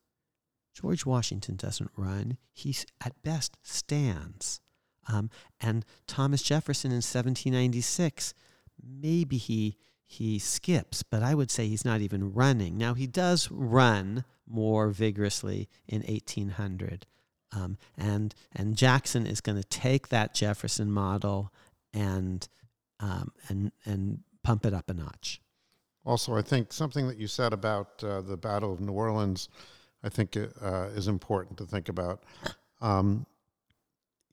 George Washington doesn't run. He, at best, stands. Um, and Thomas Jefferson in seventeen ninety-six, maybe he he skips, but I would say he's not even running. Now, he does run more vigorously in eighteen hundred. Um, and, and Jackson is going to take that Jefferson model and um, and and... pump it up a notch. Also, I think something that you said about uh, the Battle of New Orleans, I think uh, is important to think about. Um,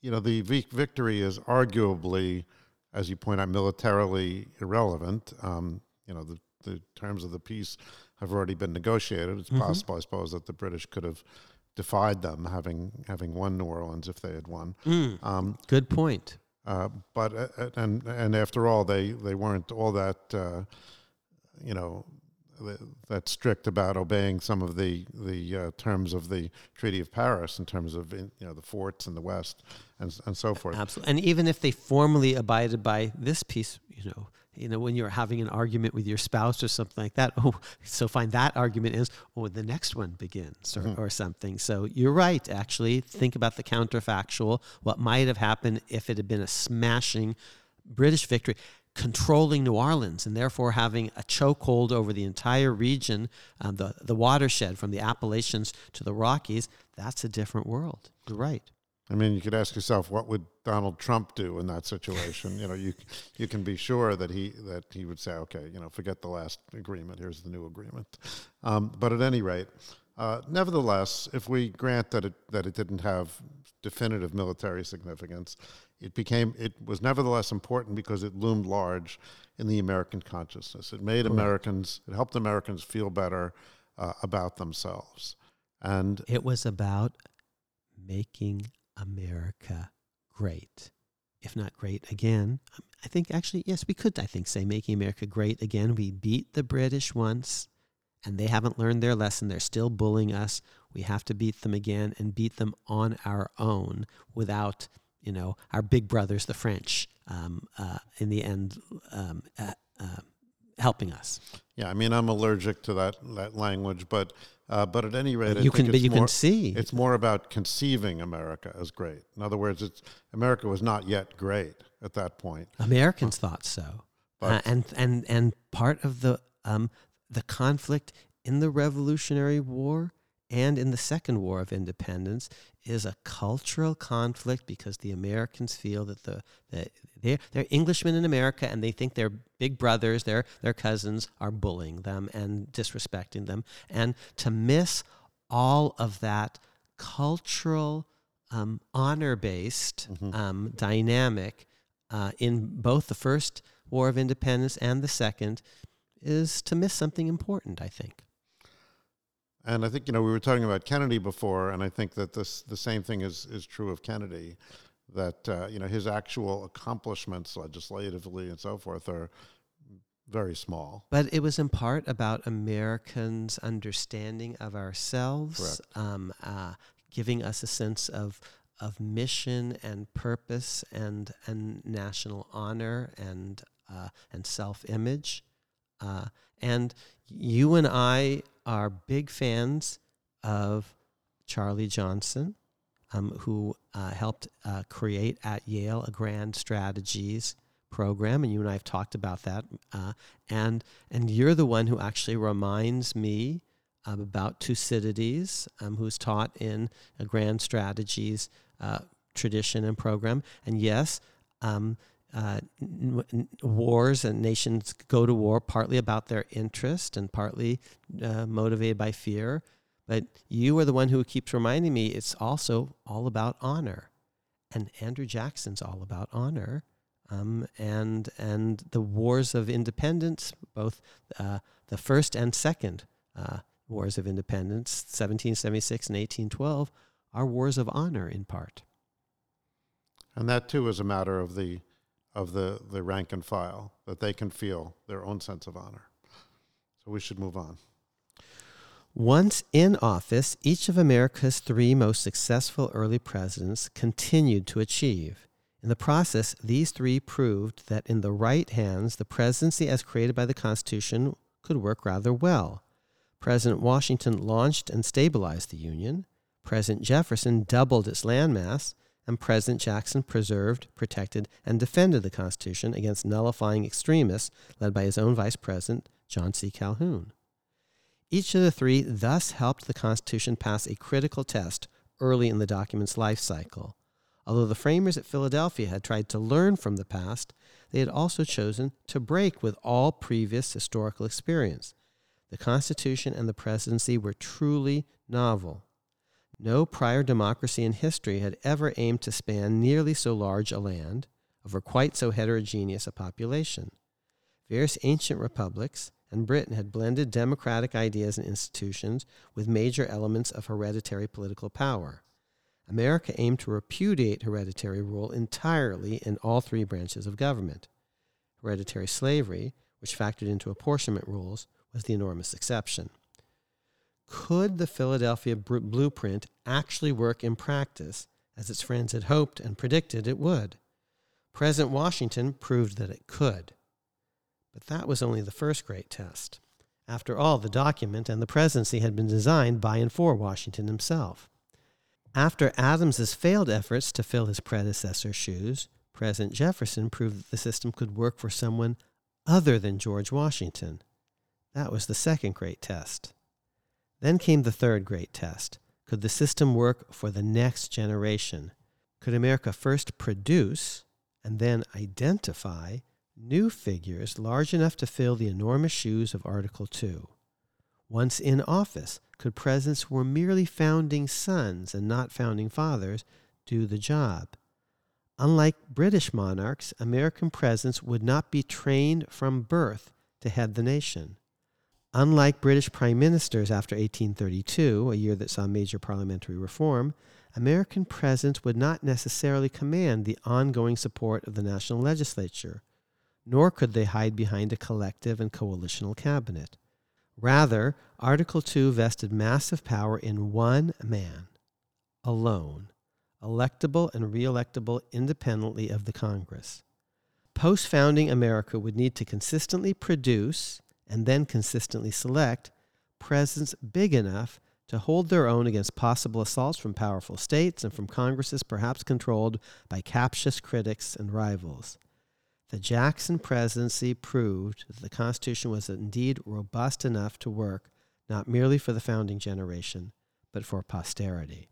you know, the v- victory is arguably, as you point out, militarily irrelevant. Um, you know, the, the terms of the peace have already been negotiated. It's mm-hmm. possible, I suppose, that the British could have defied them, having having won New Orleans if they had won. Mm. Um, Good point. Uh, but uh, and and after all, they, they weren't all that uh, you know that strict about obeying some of the the uh, terms of the Treaty of Paris in terms of in, you know the forts in the West and and so forth. Absolutely, and even if they formally abided by this piece, you know. You know, when you're having an argument with your spouse or something like that, oh, so fine, that argument is, oh, the next one begins or, mm-hmm. or something. So you're right, actually. Think about the counterfactual, what might have happened if it had been a smashing British victory, controlling New Orleans and therefore having a chokehold over the entire region, um, the, the watershed from the Appalachians to the Rockies. That's a different world. You're right. I mean, you could ask yourself, what would Donald Trump do in that situation? You know, you you can be sure that he that he would say, okay, you know, forget the last agreement. Here's the new agreement. Um, but at any rate, uh, nevertheless, if we grant that it that it didn't have definitive military significance, it became it was nevertheless important because it loomed large in the American consciousness. It made Americans. It helped Americans feel better uh, about themselves. And it was about making America great, if not great again. I think actually, yes, we could, I think, say making America great again. We beat the British once, and they haven't learned their lesson. They're still bullying us. We have to beat them again and beat them on our own without, you know, our big brothers, the French, um, uh, in the end, um, uh, uh, helping us. Yeah, I mean, I'm allergic to that, that language, but uh, but at any rate, I you think can it's you more, can see it's more about conceiving America as great. In other words, it's America was not yet great at that point. Americans uh, thought so, uh, and and and part of the um, the conflict in the Revolutionary War and in the Second War of Independence is a cultural conflict because the Americans feel that the that they're, they're Englishmen in America and they think their big brothers, their their cousins, are bullying them and disrespecting them. And to miss all of that cultural, um, honor-based mm-hmm. um, dynamic uh, in both the First War of Independence and the Second is to miss something important, I think. And I think, you know, we were talking about Kennedy before, and I think that this the same thing is, is true of Kennedy, that, uh, you know, his actual accomplishments legislatively and so forth are very small. But it was in part about Americans' understanding of ourselves, um, uh, giving us a sense of of mission and purpose and, and national honor and, uh, and self-image. Uh, and you and I are big fans of Charlie Johnson, um, who uh, helped uh, create at Yale a grand strategies program, and you and I have talked about that. Uh, and and you're the one who actually reminds me um, about Thucydides, um, who's taught in a grand strategies uh, tradition and program. And yes, um, Uh, n- n- wars and nations go to war partly about their interest and partly uh, motivated by fear. But you are the one who keeps reminding me it's also all about honor. And Andrew Jackson's all about honor. Um, and and the wars of independence, both uh, the first and second uh, wars of independence, seventeen seventy-six and eighteen twelve, are wars of honor in part. And that too is a matter of the of the, the rank and file, that they can feel their own sense of honor. So we should move on. Once in office, each of America's three most successful early presidents continued to achieve. In the process, these three proved that in the right hands, the presidency as created by the Constitution could work rather well. President Washington launched and stabilized the Union. President Jefferson doubled its landmass, and President Jackson preserved, protected, and defended the Constitution against nullifying extremists led by his own Vice President, John C. Calhoun. Each of the three thus helped the Constitution pass a critical test early in the document's life cycle. Although the framers at Philadelphia had tried to learn from the past, they had also chosen to break with all previous historical experience. The Constitution and the presidency were truly novel. No prior democracy in history had ever aimed to span nearly so large a land over quite so heterogeneous a population. Various ancient republics and Britain had blended democratic ideas and institutions with major elements of hereditary political power. America aimed to repudiate hereditary rule entirely in all three branches of government. Hereditary slavery, which factored into apportionment rules, was the enormous exception. Could the Philadelphia br- blueprint actually work in practice, as its friends had hoped and predicted it would? President Washington proved that it could. But that was only the first great test. After all, the document and the presidency had been designed by and for Washington himself. After Adams's failed efforts to fill his predecessor's shoes, President Jefferson proved that the system could work for someone other than George Washington. That was the second great test. Then came the third great test. Could the system work for the next generation? Could America first produce and then identify new figures large enough to fill the enormous shoes of Article two? Once in office, could presidents who were merely founding sons and not founding fathers do the job? Unlike British monarchs, American presidents would not be trained from birth to head the nation. Unlike British prime ministers after eighteen thirty-two, a year that saw major parliamentary reform, American presidents would not necessarily command the ongoing support of the national legislature, nor could they hide behind a collective and coalitional cabinet. Rather, Article two vested massive power in one man, alone, electable and re-electable independently of the Congress. post-founding America would need to consistently produce and then consistently select presidents big enough to hold their own against possible assaults from powerful states and from Congresses perhaps controlled by captious critics and rivals. The Jackson presidency proved that the Constitution was indeed robust enough to work not merely for the founding generation, but for posterity.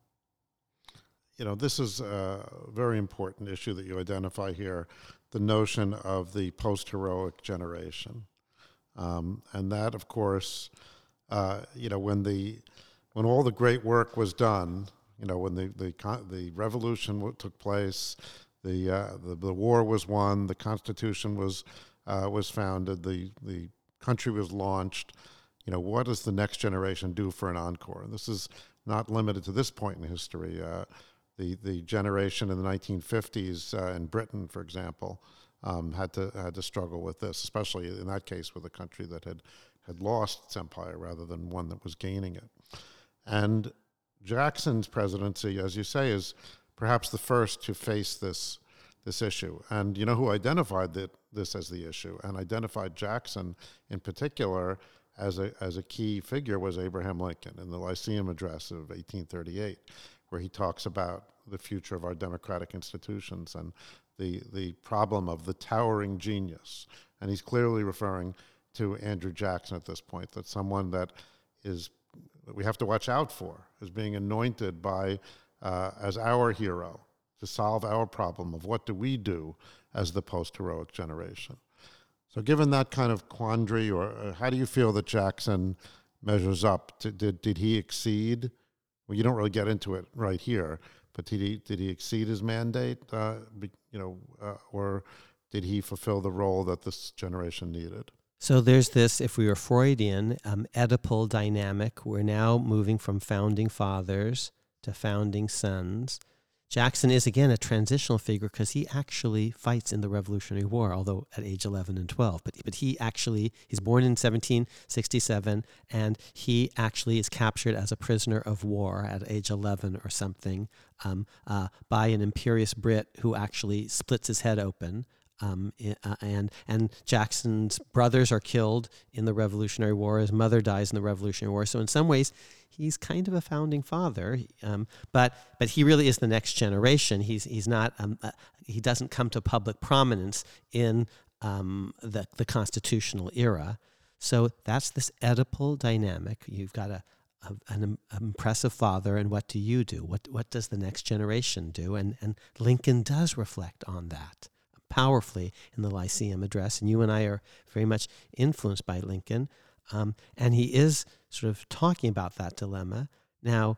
You know, this is a very important issue that you identify here, the notion of the post-heroic generation. Um, and that, of course, uh, you know, when the when all the great work was done, you know, when the the, the revolution took place, the, uh, the the war was won, the Constitution was uh, was founded, the the country was launched. You know, what does the next generation do for an encore? And this is not limited to this point in history. Uh, the the generation in the nineteen fifties uh, in Britain, for example, um, had to had to struggle with this, especially in that case with a country that had had lost its empire rather than one that was gaining it. And Jackson's presidency, as you say, is perhaps the first to face this this issue. And you know who identified that, this as the issue, and identified Jackson in particular as a as a key figure, was Abraham Lincoln in the Lyceum Address of eighteen thirty-eight, where he talks about the future of our democratic institutions and the the problem of the towering genius. And he's clearly referring to Andrew Jackson at this point, that someone that is that we have to watch out for, as being anointed by, uh, as our hero to solve our problem of what do we do as the post-heroic generation. So given that kind of quandary, or, or how do you feel that Jackson measures up? To, did did he exceed? Well, you don't really get into it right here, but did he, did he exceed his mandate, uh, be, you know, uh, or did he fulfill the role that this generation needed? So there's this, if we were Freudian, um, Oedipal dynamic. We're now moving from founding fathers to founding sons. Jackson is, again, a transitional figure because he actually fights in the Revolutionary War, although at age eleven and twelve. But, but he actually, he's born in seventeen sixty-seven, and he actually is captured as a prisoner of war at age eleven or something um, uh, by an imperious Brit who actually splits his head open. Um, uh, and and Jackson's brothers are killed in the Revolutionary War. His mother dies in the Revolutionary War. So in some ways, he's kind of a founding father. Um, but but he really is the next generation. He's he's not um, uh, he doesn't come to public prominence in um, the the constitutional era. So that's this Oedipal dynamic. You've got a. An impressive father, and what do you do? What what does the next generation do? And and Lincoln does reflect on that powerfully in the Lyceum Address, and you and I are very much influenced by Lincoln, um, and he is sort of talking about that dilemma. Now,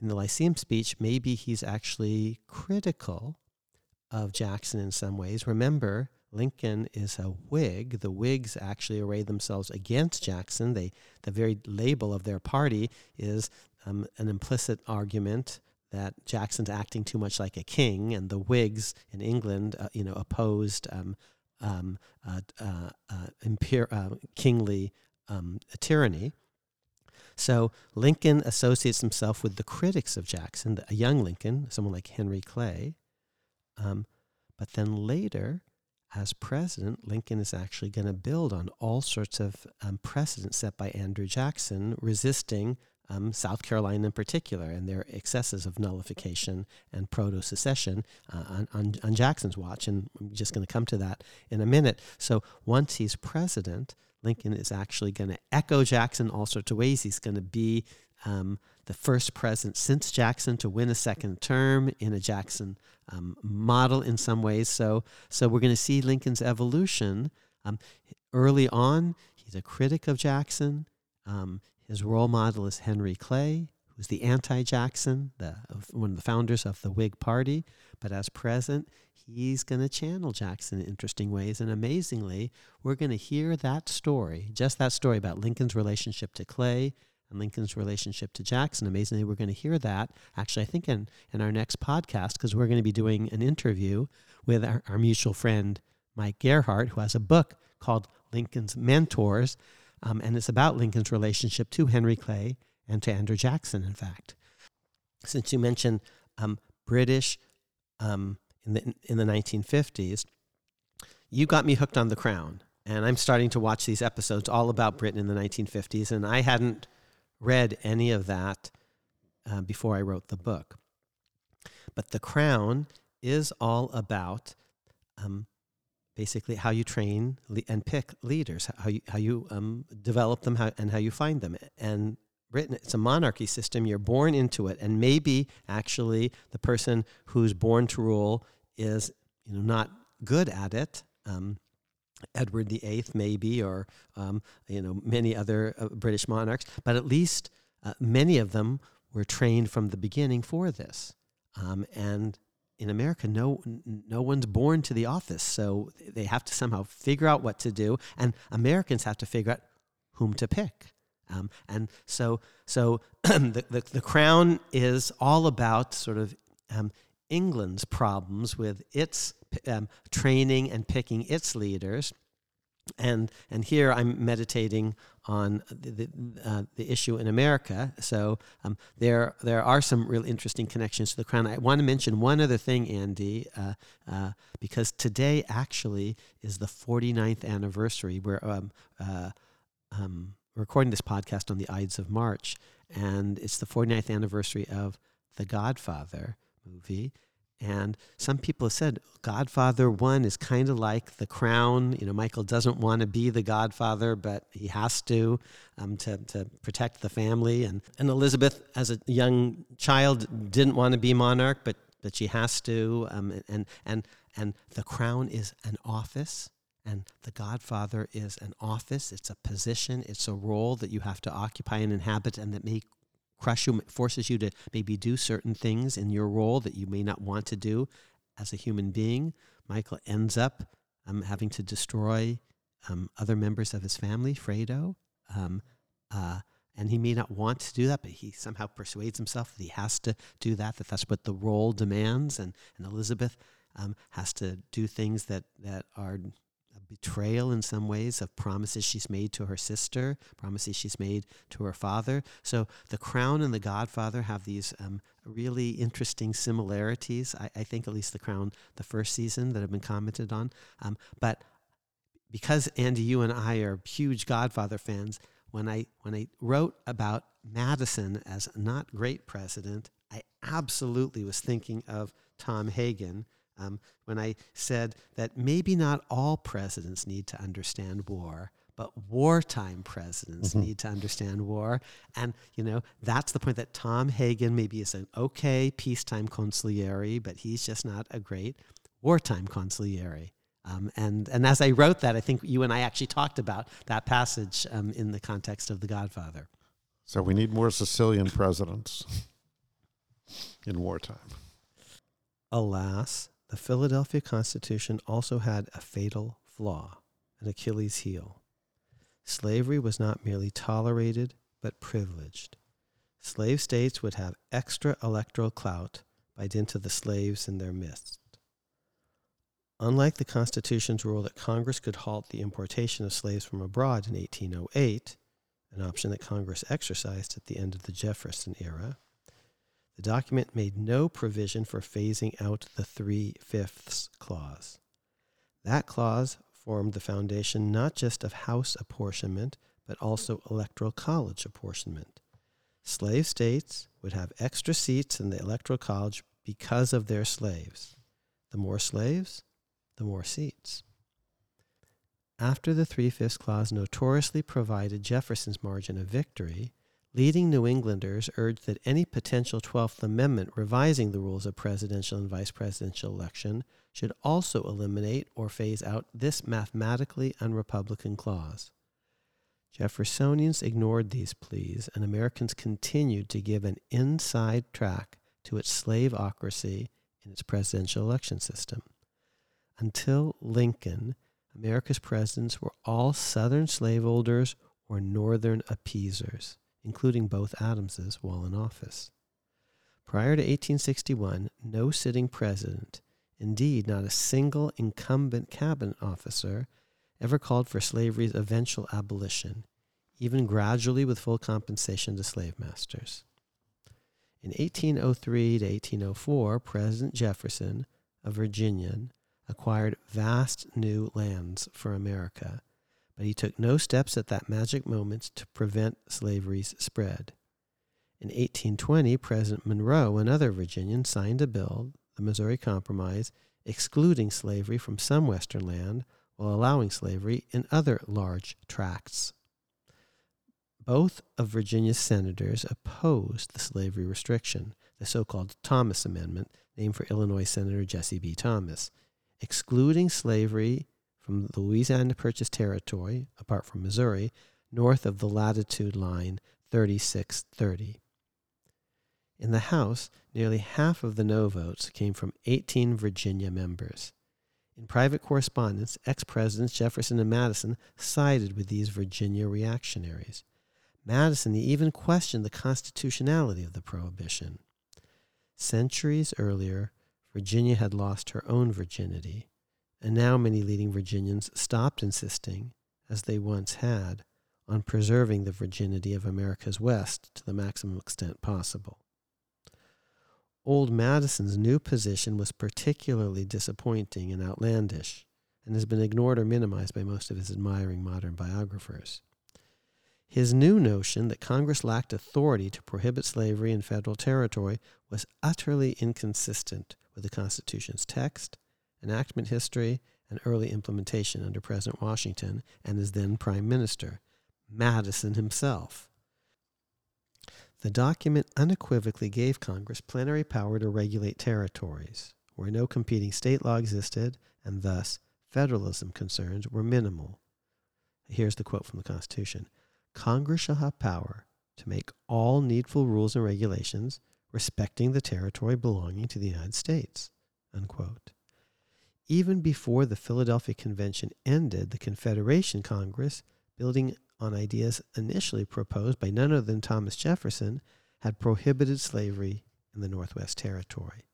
in the Lyceum speech, maybe he's actually critical of Jackson in some ways. Remember, Lincoln is a Whig. The Whigs actually arrayed themselves against Jackson. They, the very label of their party is um, an implicit argument that Jackson's acting too much like a king, and the Whigs in England, uh, you know, opposed um, um, uh, uh, uh, imper- uh, kingly um, tyranny. So Lincoln associates himself with the critics of Jackson, the, a young Lincoln, someone like Henry Clay. Um, but then later, as president, Lincoln is actually going to build on all sorts of um, precedents set by Andrew Jackson, resisting um, South Carolina in particular and their excesses of nullification and proto-secession uh, on, on, on Jackson's watch. And I'm just going to come to that in a minute. So once he's president, Lincoln is actually going to echo Jackson all sorts of ways. He's going to be um, the first president since Jackson to win a second term in a Jackson um, model in some ways. So so we're going to see Lincoln's evolution. Um, early on, he's a critic of Jackson. Um, his role model is Henry Clay, who's the anti-Jackson, the one of the founders of the Whig Party. But as president, he's going to channel Jackson in interesting ways. And amazingly, we're going to hear that story, just that story about Lincoln's relationship to Clay and Lincoln's relationship to Jackson. Amazingly, we're going to hear that, actually, I think in, in our next podcast, because we're going to be doing an interview with our, our mutual friend, Mike Gerhart, who has a book called Lincoln's Mentors. Um, and it's about Lincoln's relationship to Henry Clay and to Andrew Jackson, in fact. Since you mentioned um, British um, in the in the nineteen fifties, you got me hooked on The Crown, and I'm starting to watch these episodes all about Britain in the nineteen fifties, and I hadn't read any of that uh, before I wrote the book. But The Crown is all about um, basically how you train le- and pick leaders, how you, how you um, develop them, how, and how you find them. And Britain, it's a monarchy system. You're born into it, and maybe actually the person who's born to rule is you know, not good at it. Um, Edward the Eighth, maybe, or um, you know many other uh, British monarchs, but at least uh, many of them were trained from the beginning for this. Um, and in America, no no one's born to the office, so they have to somehow figure out what to do, and Americans have to figure out whom to pick. Um, and so so the, the the Crown is all about sort of um, England's problems with its um, training and picking its leaders. And and here I'm meditating on the the, uh, the issue in America. So um, there there are some real interesting connections to The Crown. I want to mention one other thing, Andy, uh, uh, because today actually is the forty-ninth anniversary. We're um, uh, um, recording this podcast on the Ides of March, and it's the forty-ninth anniversary of The Godfather movie. And some people have said Godfather One is kind of like The Crown. You know, Michael doesn't want to be the Godfather, but he has to um, to to protect the family. And, and Elizabeth, as a young child, didn't want to be monarch, but but she has to. Um, and and and The Crown is an office, and The Godfather is an office. It's a position. It's a role that you have to occupy and inhabit, and that may crush you, forces you to maybe do certain things in your role that you may not want to do as a human being. Michael ends up um, having to destroy um, other members of his family, Fredo, um, uh, and he may not want to do that, but he somehow persuades himself that he has to do that, that that's what the role demands, and, and Elizabeth um, has to do things that, that are a betrayal in some ways of promises she's made to her sister, promises she's made to her father. So The Crown and The Godfather have these um, really interesting similarities, I, I think, at least The Crown, the first season, that have been commented on. Um, but because, Andy, you and I are huge Godfather fans, when I when I wrote about Madison as not great president, I absolutely was thinking of Tom Hagen, Um, when I said that maybe not all presidents need to understand war, but wartime presidents mm-hmm. need to understand war. And, you know, that's the point, that Tom Hagen maybe is an okay peacetime consigliere, but he's just not a great wartime consigliere. Um, and, and as I wrote that, I think you and I actually talked about that passage um, in the context of The Godfather. So we need more Sicilian presidents in wartime. Alas, the Philadelphia Constitution also had a fatal flaw, an Achilles' heel. Slavery was not merely tolerated, but privileged. Slave states would have extra electoral clout by dint of the slaves in their midst. Unlike the Constitution's rule that Congress could halt the importation of slaves from abroad in eighteen oh eight, an option that Congress exercised at the end of the Jefferson era, the document made no provision for phasing out the Three-Fifths Clause. That clause formed the foundation not just of house apportionment, but also electoral college apportionment. Slave states would have extra seats in the electoral college because of their slaves. The more slaves, the more seats. After the Three-Fifths Clause notoriously provided Jefferson's margin of victory, leading New Englanders urged that any potential Twelfth Amendment revising the rules of presidential and vice presidential election should also eliminate or phase out this mathematically unrepublican clause. Jeffersonians ignored these pleas, and Americans continued to give an inside track to its slaveocracy in its presidential election system. Until Lincoln, America's presidents were all Southern slaveholders or Northern appeasers, including both Adamses while in office. Prior to eighteen sixty-one, no sitting president, indeed not a single incumbent cabinet officer, ever called for slavery's eventual abolition, even gradually with full compensation to slave masters. In eighteen oh three to eighteen oh four, President Jefferson, a Virginian, acquired vast new lands for America, but he took no steps at that magic moment to prevent slavery's spread. In eighteen twenty, President Monroe and other Virginians signed a bill, the Missouri Compromise, excluding slavery from some Western land while allowing slavery in other large tracts. Both of Virginia's senators opposed the slavery restriction, the so-called Thomas Amendment, named for Illinois Senator Jesse B. Thomas, excluding slavery from the Louisiana Purchase Territory, apart from Missouri, north of the latitude line thirty-six thirty. In the House, nearly half of the no votes came from eighteen Virginia members. In private correspondence, ex-presidents Jefferson and Madison sided with these Virginia reactionaries. Madison even questioned the constitutionality of the prohibition. Centuries earlier, Virginia had lost her own virginity, and now many leading Virginians stopped insisting, as they once had, on preserving the virginity of America's West to the maximum extent possible. Old Madison's new position was particularly disappointing and outlandish, and has been ignored or minimized by most of his admiring modern biographers. His new notion that Congress lacked authority to prohibit slavery in federal territory was utterly inconsistent with the Constitution's text, enactment history, and early implementation under President Washington and his then Prime Minister, Madison himself. The document unequivocally gave Congress plenary power to regulate territories, where no competing state law existed, and thus federalism concerns were minimal. Here's the quote from the Constitution. "Congress shall have power to make all needful rules and regulations respecting the territory belonging to the United States," unquote. Even before the Philadelphia Convention ended, the Confederation Congress, building on ideas initially proposed by none other than Thomas Jefferson, had prohibited slavery in the Northwest Territory.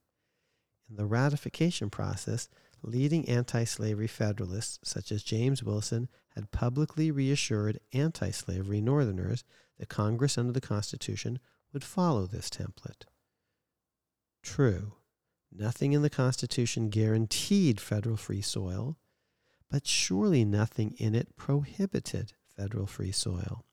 In the ratification process, leading anti-slavery Federalists such as James Wilson had publicly reassured anti-slavery Northerners that Congress under the Constitution would follow this template. True, nothing in the Constitution guaranteed federal free soil, but surely nothing in it prohibited federal free soil.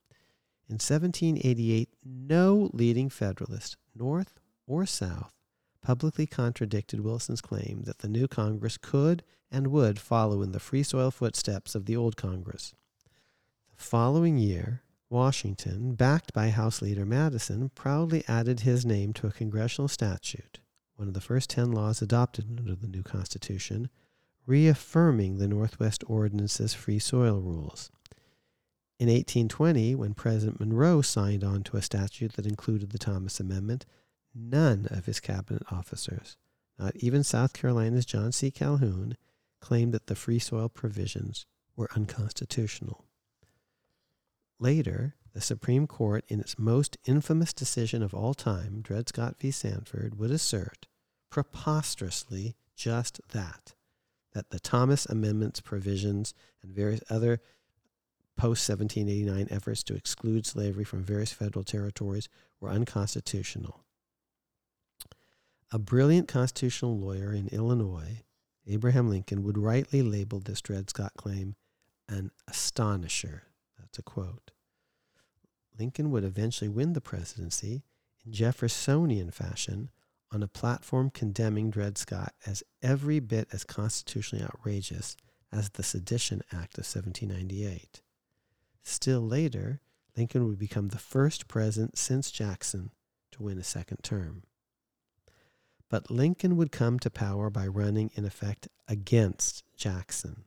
In seventeen eighty-eight, no leading Federalist, North or South, publicly contradicted Wilson's claim that the new Congress could and would follow in the free soil footsteps of the old Congress. The following year, Washington, backed by House Leader Madison, proudly added his name to a congressional statute, one of the first ten laws adopted under the new Constitution, reaffirming the Northwest Ordinance's free soil rules. In eighteen twenty, when President Monroe signed on to a statute that included the Thomas Amendment, none of his cabinet officers, not even South Carolina's John C. Calhoun, claimed that the free soil provisions were unconstitutional. Later, the Supreme Court, in its most infamous decision of all time, Dred Scott v. Sanford, would assert, preposterously, just that, that the Thomas Amendment's provisions and various other post-seventeen eighty-nine efforts to exclude slavery from various federal territories were unconstitutional. A brilliant constitutional lawyer in Illinois, Abraham Lincoln, would rightly label this Dred Scott claim an astonisher. That's a quote. Lincoln would eventually win the presidency in Jeffersonian fashion on a platform condemning Dred Scott as every bit as constitutionally outrageous as the Sedition Act of seventeen ninety-eight. Still later, Lincoln would become the first president since Jackson to win a second term. But Lincoln would come to power by running, in effect, against Jackson.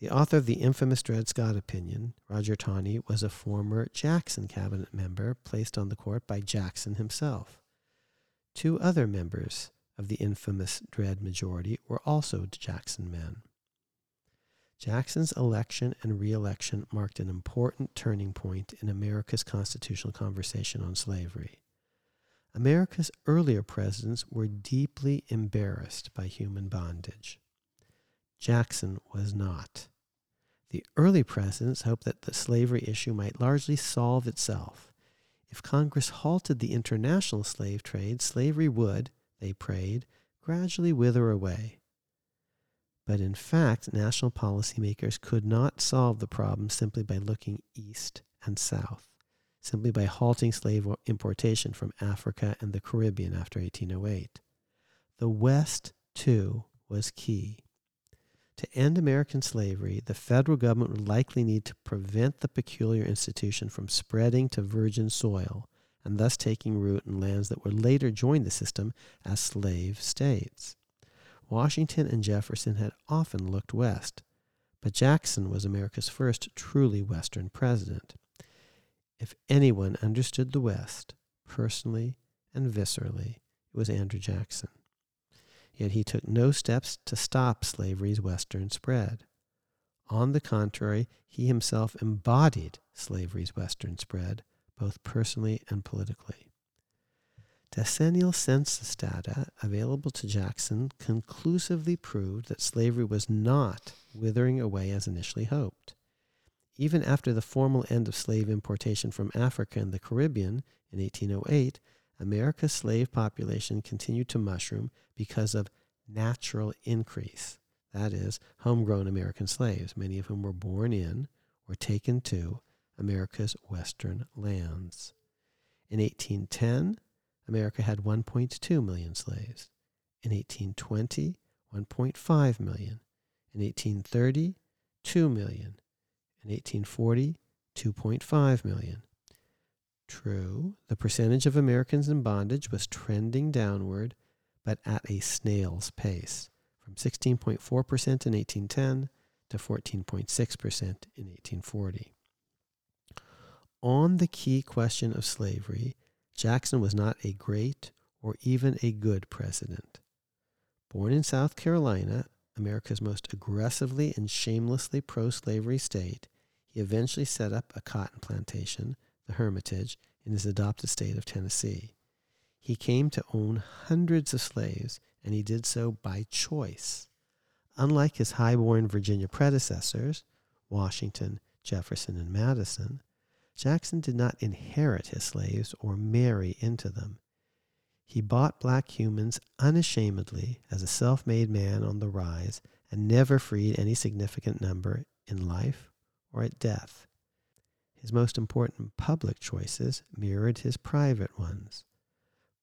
The author of the infamous Dred Scott opinion, Roger Taney, was a former Jackson cabinet member placed on the court by Jackson himself. Two other members of the infamous Dred majority were also Jackson men. Jackson's election and re-election marked an important turning point in America's constitutional conversation on slavery. America's earlier presidents were deeply embarrassed by human bondage. Jackson was not. The early presidents hoped that the slavery issue might largely solve itself. If Congress halted the international slave trade, slavery would, they prayed, gradually wither away. But in fact, national policymakers could not solve the problem simply by looking east and south, simply by halting slave importation from Africa and the Caribbean after eighteen oh eight. The West, too, was key. To end American slavery, the federal government would likely need to prevent the peculiar institution from spreading to virgin soil and thus taking root in lands that would later join the system as slave states. Washington and Jefferson had often looked west, but Jackson was America's first truly Western president. If anyone understood the West, personally and viscerally, it was Andrew Jackson. Yet he took no steps to stop slavery's Western spread. On the contrary, he himself embodied slavery's Western spread, both personally and politically. Decennial census data available to Jackson conclusively proved that slavery was not withering away as initially hoped. Even after the formal end of slave importation from Africa and the Caribbean in eighteen oh eight, America's slave population continued to mushroom because of natural increase, that is, homegrown American slaves, many of whom were born in or taken to America's Western lands. In eighteen ten, America had one point two million slaves. In eighteen twenty, one point five million. In eighteen thirty, two million. In eighteen forty, two point five million. True, the percentage of Americans in bondage was trending downward, but at a snail's pace, from sixteen point four percent in eighteen ten to fourteen point six percent in eighteen forty. On the key question of slavery, Jackson was not a great or even a good president. Born in South Carolina, America's most aggressively and shamelessly pro-slavery state, he eventually set up a cotton plantation, the Hermitage, in his adopted state of Tennessee. He came to own hundreds of slaves, and he did so by choice. Unlike his high-born Virginia predecessors, Washington, Jefferson, and Madison, Jackson did not inherit his slaves or marry into them. He bought black humans unashamedly as a self-made man on the rise and never freed any significant number in life or at death. His most important public choices mirrored his private ones.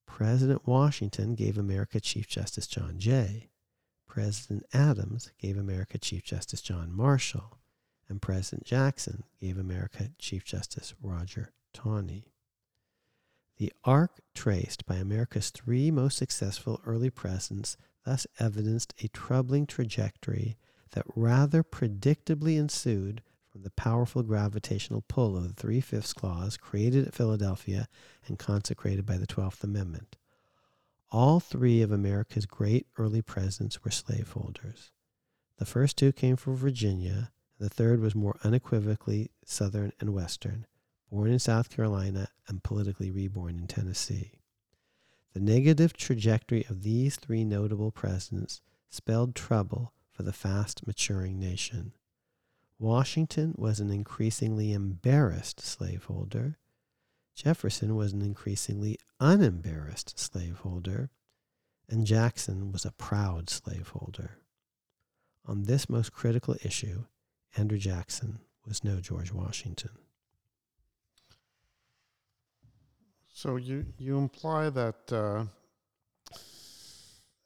President Washington gave America Chief Justice John Jay. President Adams gave America Chief Justice John Marshall. And President Jackson gave America Chief Justice Roger Taney. The arc traced by America's three most successful early presidents thus evidenced a troubling trajectory that rather predictably ensued from the powerful gravitational pull of the Three-Fifths Clause created at Philadelphia and consecrated by the Twelfth Amendment. All three of America's great early presidents were slaveholders. The first two came from Virginia. The third was more unequivocally Southern and Western, born in South Carolina and politically reborn in Tennessee. The negative trajectory of these three notable presidents spelled trouble for the fast-maturing nation. Washington was an increasingly embarrassed slaveholder. Jefferson was an increasingly unembarrassed slaveholder. And Jackson was a proud slaveholder. On this most critical issue, Andrew Jackson was no George Washington. So you, you imply that, uh,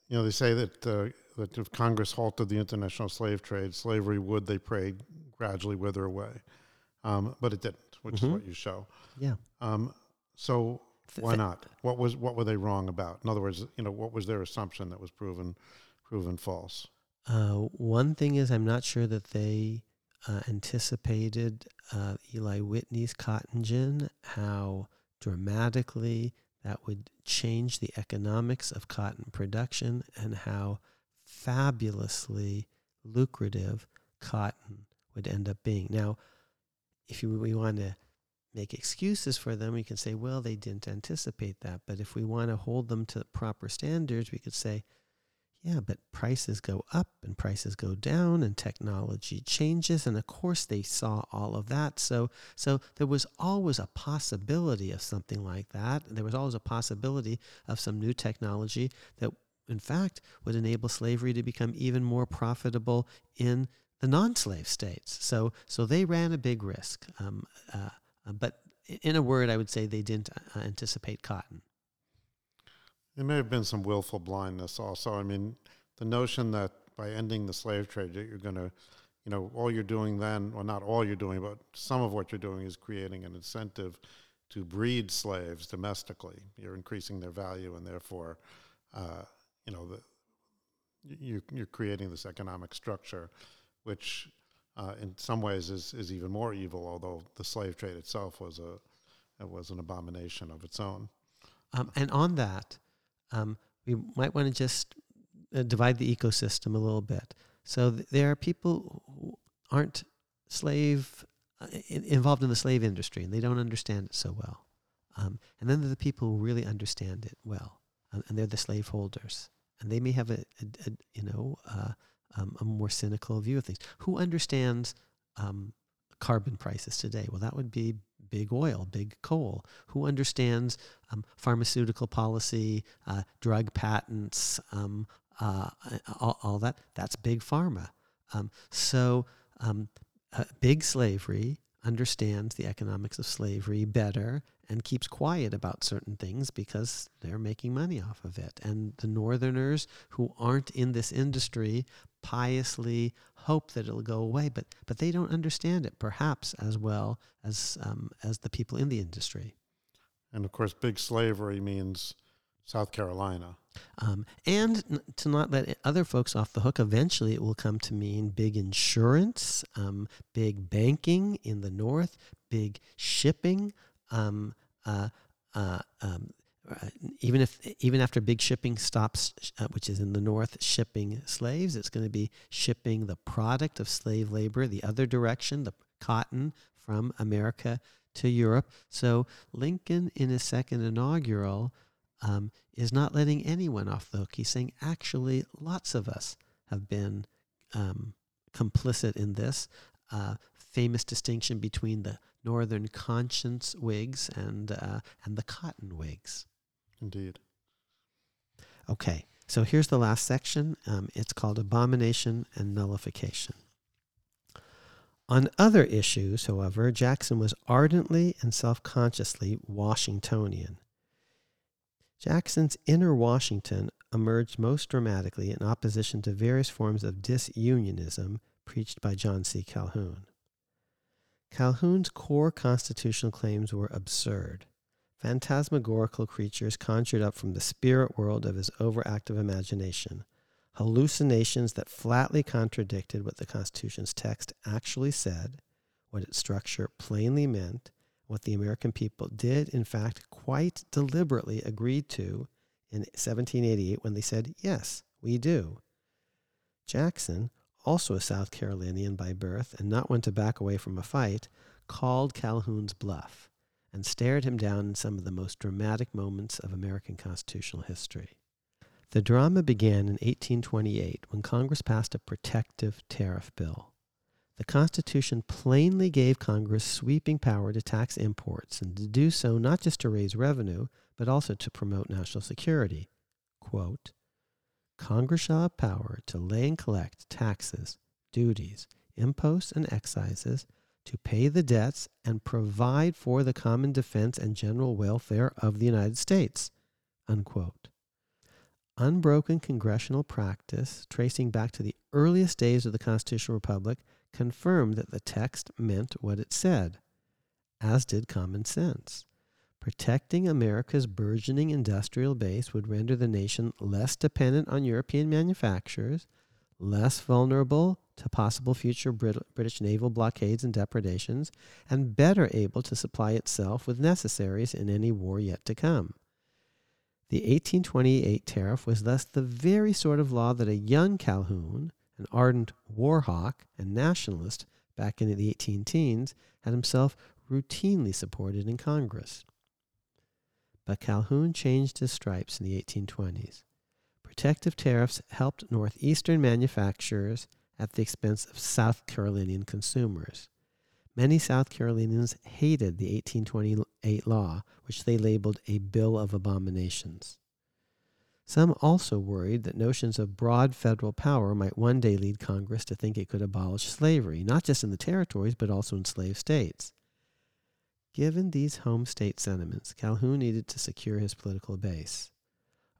you know, they say that uh, that if Congress halted the international slave trade, slavery would, they prayed, gradually wither away. Um, but it didn't, which mm-hmm. is what you show. Yeah. Um, so why not? What was what were they wrong about? In other words, you know, what was their assumption that was proven proven false? Uh, one thing is I'm not sure that they... Uh, anticipated uh, Eli Whitney's cotton gin, how dramatically that would change the economics of cotton production and how fabulously lucrative cotton would end up being. Now, if you, we want to make excuses for them, we can say, well, they didn't anticipate that. But if we want to hold them to proper standards, we could say, yeah, but prices go up and prices go down and technology changes. And of course they saw all of that. So so there was always a possibility of something like that. There was always a possibility of some new technology that in fact, would enable slavery to become even more profitable in the non-slave states. So so they ran a big risk. Um, uh, but in a word, I would say they didn't uh, anticipate cotton. There may have been some willful blindness also. I mean, the notion that by ending the slave trade, you're going to, you know, all you're doing then, or not all you're doing, but some of what you're doing is creating an incentive to breed slaves domestically. You're increasing their value, and therefore, uh, you know, the, you, you're creating this economic structure, which uh, in some ways is, is even more evil, although the slave trade itself was a it was an abomination of its own. Um, and on that, um, we might want to just uh, divide the ecosystem a little bit. So th- there are people who aren't slave uh, in, involved in the slave industry, and they don't understand it so well. Um, and then there are the people who really understand it well, um, and they're the slaveholders, and they may have a, a, a you know. Uh, Um, a more cynical view of things. Who understands um, carbon prices today? Well, that would be big oil, big coal. Who understands um, pharmaceutical policy, uh, drug patents, um, uh, all, all that? That's big pharma. Um, so um, uh, big slavery understands the economics of slavery better and keeps quiet about certain things because they're making money off of it. And the Northerners who aren't in this industry piously hope that it'll go away, but but they don't understand it perhaps as well as um, as the people in the industry. And of course, big slavery means South Carolina. Um, and n- to not let other folks off the hook, eventually it will come to mean big insurance, um, big banking in the North, big shipping. Um, uh, uh, um, uh, even if even after big shipping stops, uh, which is in the North, shipping slaves, it's going to be shipping the product of slave labor the other direction, the cotton from America to Europe. So Lincoln, in his second inaugural, Um, is not letting anyone off the hook. He's saying, actually, lots of us have been um, complicit in this. Uh, famous distinction between the Northern conscience Whigs and uh, and the cotton Whigs. Indeed. Okay, so here's the last section. Um, it's called Abomination and Nullification. On other issues, however, Jackson was ardently and self-consciously Washingtonian. Jackson's inner Washington emerged most dramatically in opposition to various forms of disunionism preached by John C. Calhoun. Calhoun's core constitutional claims were absurd, phantasmagorical creatures conjured up from the spirit world of his overactive imagination, hallucinations that flatly contradicted what the Constitution's text actually said, what its structure plainly meant, what the American people did, in fact, quite deliberately agreed to in seventeen eighty-eight when they said, yes, we do. Jackson, also a South Carolinian by birth and not one to back away from a fight, called Calhoun's bluff and stared him down in some of the most dramatic moments of American constitutional history. The drama began in eighteen twenty-eight when Congress passed a protective tariff bill. The Constitution plainly gave Congress sweeping power to tax imports and to do so not just to raise revenue, but also to promote national security. Quote, Congress shall have power to lay and collect taxes, duties, imposts, and excises, to pay the debts and provide for the common defense and general welfare of the United States. Unquote. Unbroken congressional practice, tracing back to the earliest days of the Constitutional Republic, confirmed that the text meant what it said, as did common sense. Protecting America's burgeoning industrial base would render the nation less dependent on European manufacturers, less vulnerable to possible future Brit- British naval blockades and depredations, and better able to supply itself with necessaries in any war yet to come. The eighteen twenty-eight tariff was thus the very sort of law that a young Calhoun, an ardent war hawk and nationalist back in the eighteen teens, had himself routinely supported in Congress. But Calhoun changed his stripes in the eighteen twenties. Protective tariffs helped Northeastern manufacturers at the expense of South Carolinian consumers. Many South Carolinians hated the eighteen twenty-eight law, which they labeled a Bill of Abominations. Some also worried that notions of broad federal power might one day lead Congress to think it could abolish slavery, not just in the territories, but also in slave states. Given these home state sentiments, Calhoun needed to secure his political base.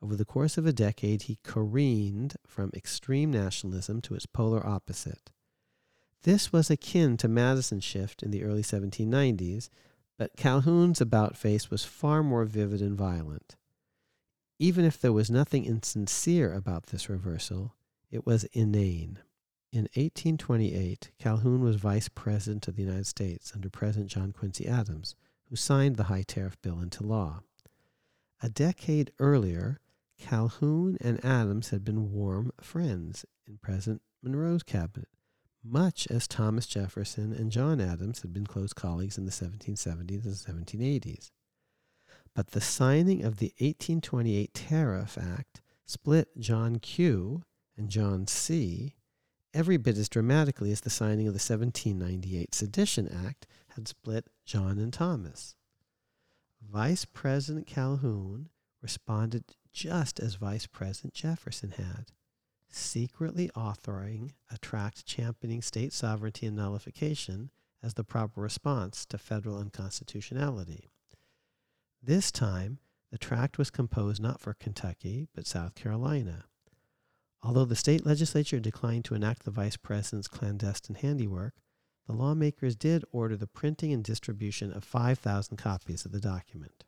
Over the course of a decade, he careened from extreme nationalism to its polar opposite. This was akin to Madison's shift in the early seventeen nineties, but Calhoun's about-face was far more vivid and violent. Even if there was nothing insincere about this reversal, it was inane. In eighteen twenty-eight, Calhoun was Vice President of the United States under President John Quincy Adams, who signed the High Tariff Bill into law. A decade earlier, Calhoun and Adams had been warm friends in President Monroe's cabinet, much as Thomas Jefferson and John Adams had been close colleagues in the seventeen seventies and seventeen eighties. But the signing of the eighteen twenty-eight Tariff Act split John Q. and John C. every bit as dramatically as the signing of the seventeen ninety-eight Sedition Act had split John and Thomas. Vice President Calhoun responded just as Vice President Jefferson had, secretly authoring a tract championing state sovereignty and nullification as the proper response to federal unconstitutionality. This time, the tract was composed not for Kentucky, but South Carolina. Although the state legislature declined to enact the vice president's clandestine handiwork, the lawmakers did order the printing and distribution of five thousand copies of the document.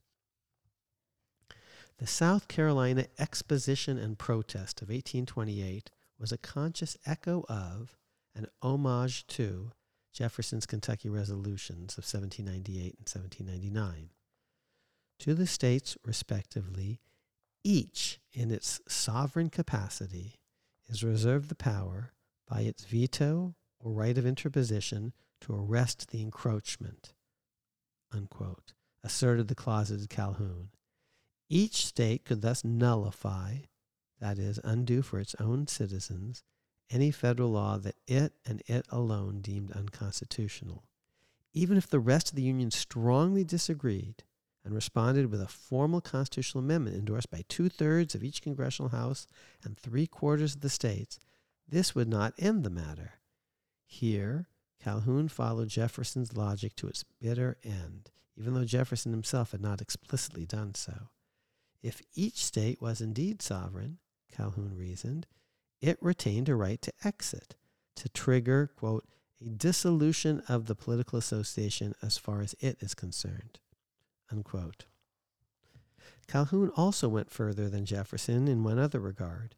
The South Carolina Exposition and Protest of eighteen twenty-eight was a conscious echo of and homage to Jefferson's Kentucky resolutions of seventeen ninety-eight and seventeen ninety-nine. To the states, respectively, each in its sovereign capacity is reserved the power by its veto or right of interposition to arrest the encroachment, unquote, asserted the closeted Calhoun. Each state could thus nullify, that is, undo for its own citizens, any federal law that it and it alone deemed unconstitutional. Even if the rest of the Union strongly disagreed and responded with a formal constitutional amendment endorsed by two-thirds of each congressional house and three-quarters of the states, this would not end the matter. Here, Calhoun followed Jefferson's logic to its bitter end, even though Jefferson himself had not explicitly done so. If each state was indeed sovereign, Calhoun reasoned, it retained a right to exit, to trigger, quote, a dissolution of the political association as far as it is concerned, unquote. Calhoun also went further than Jefferson in one other regard.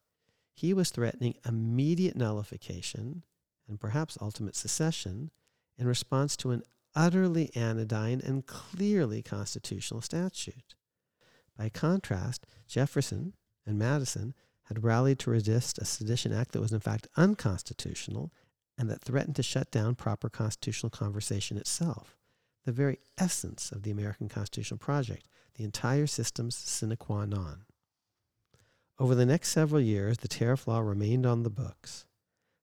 He was threatening immediate nullification and perhaps ultimate secession in response to an utterly anodyne and clearly constitutional statute. By contrast, Jefferson and Madison had rallied to resist a sedition act that was in fact unconstitutional and that threatened to shut down proper constitutional conversation itself, the very essence of the American constitutional project, the entire system's sine qua non. Over the next several years, the tariff law remained on the books.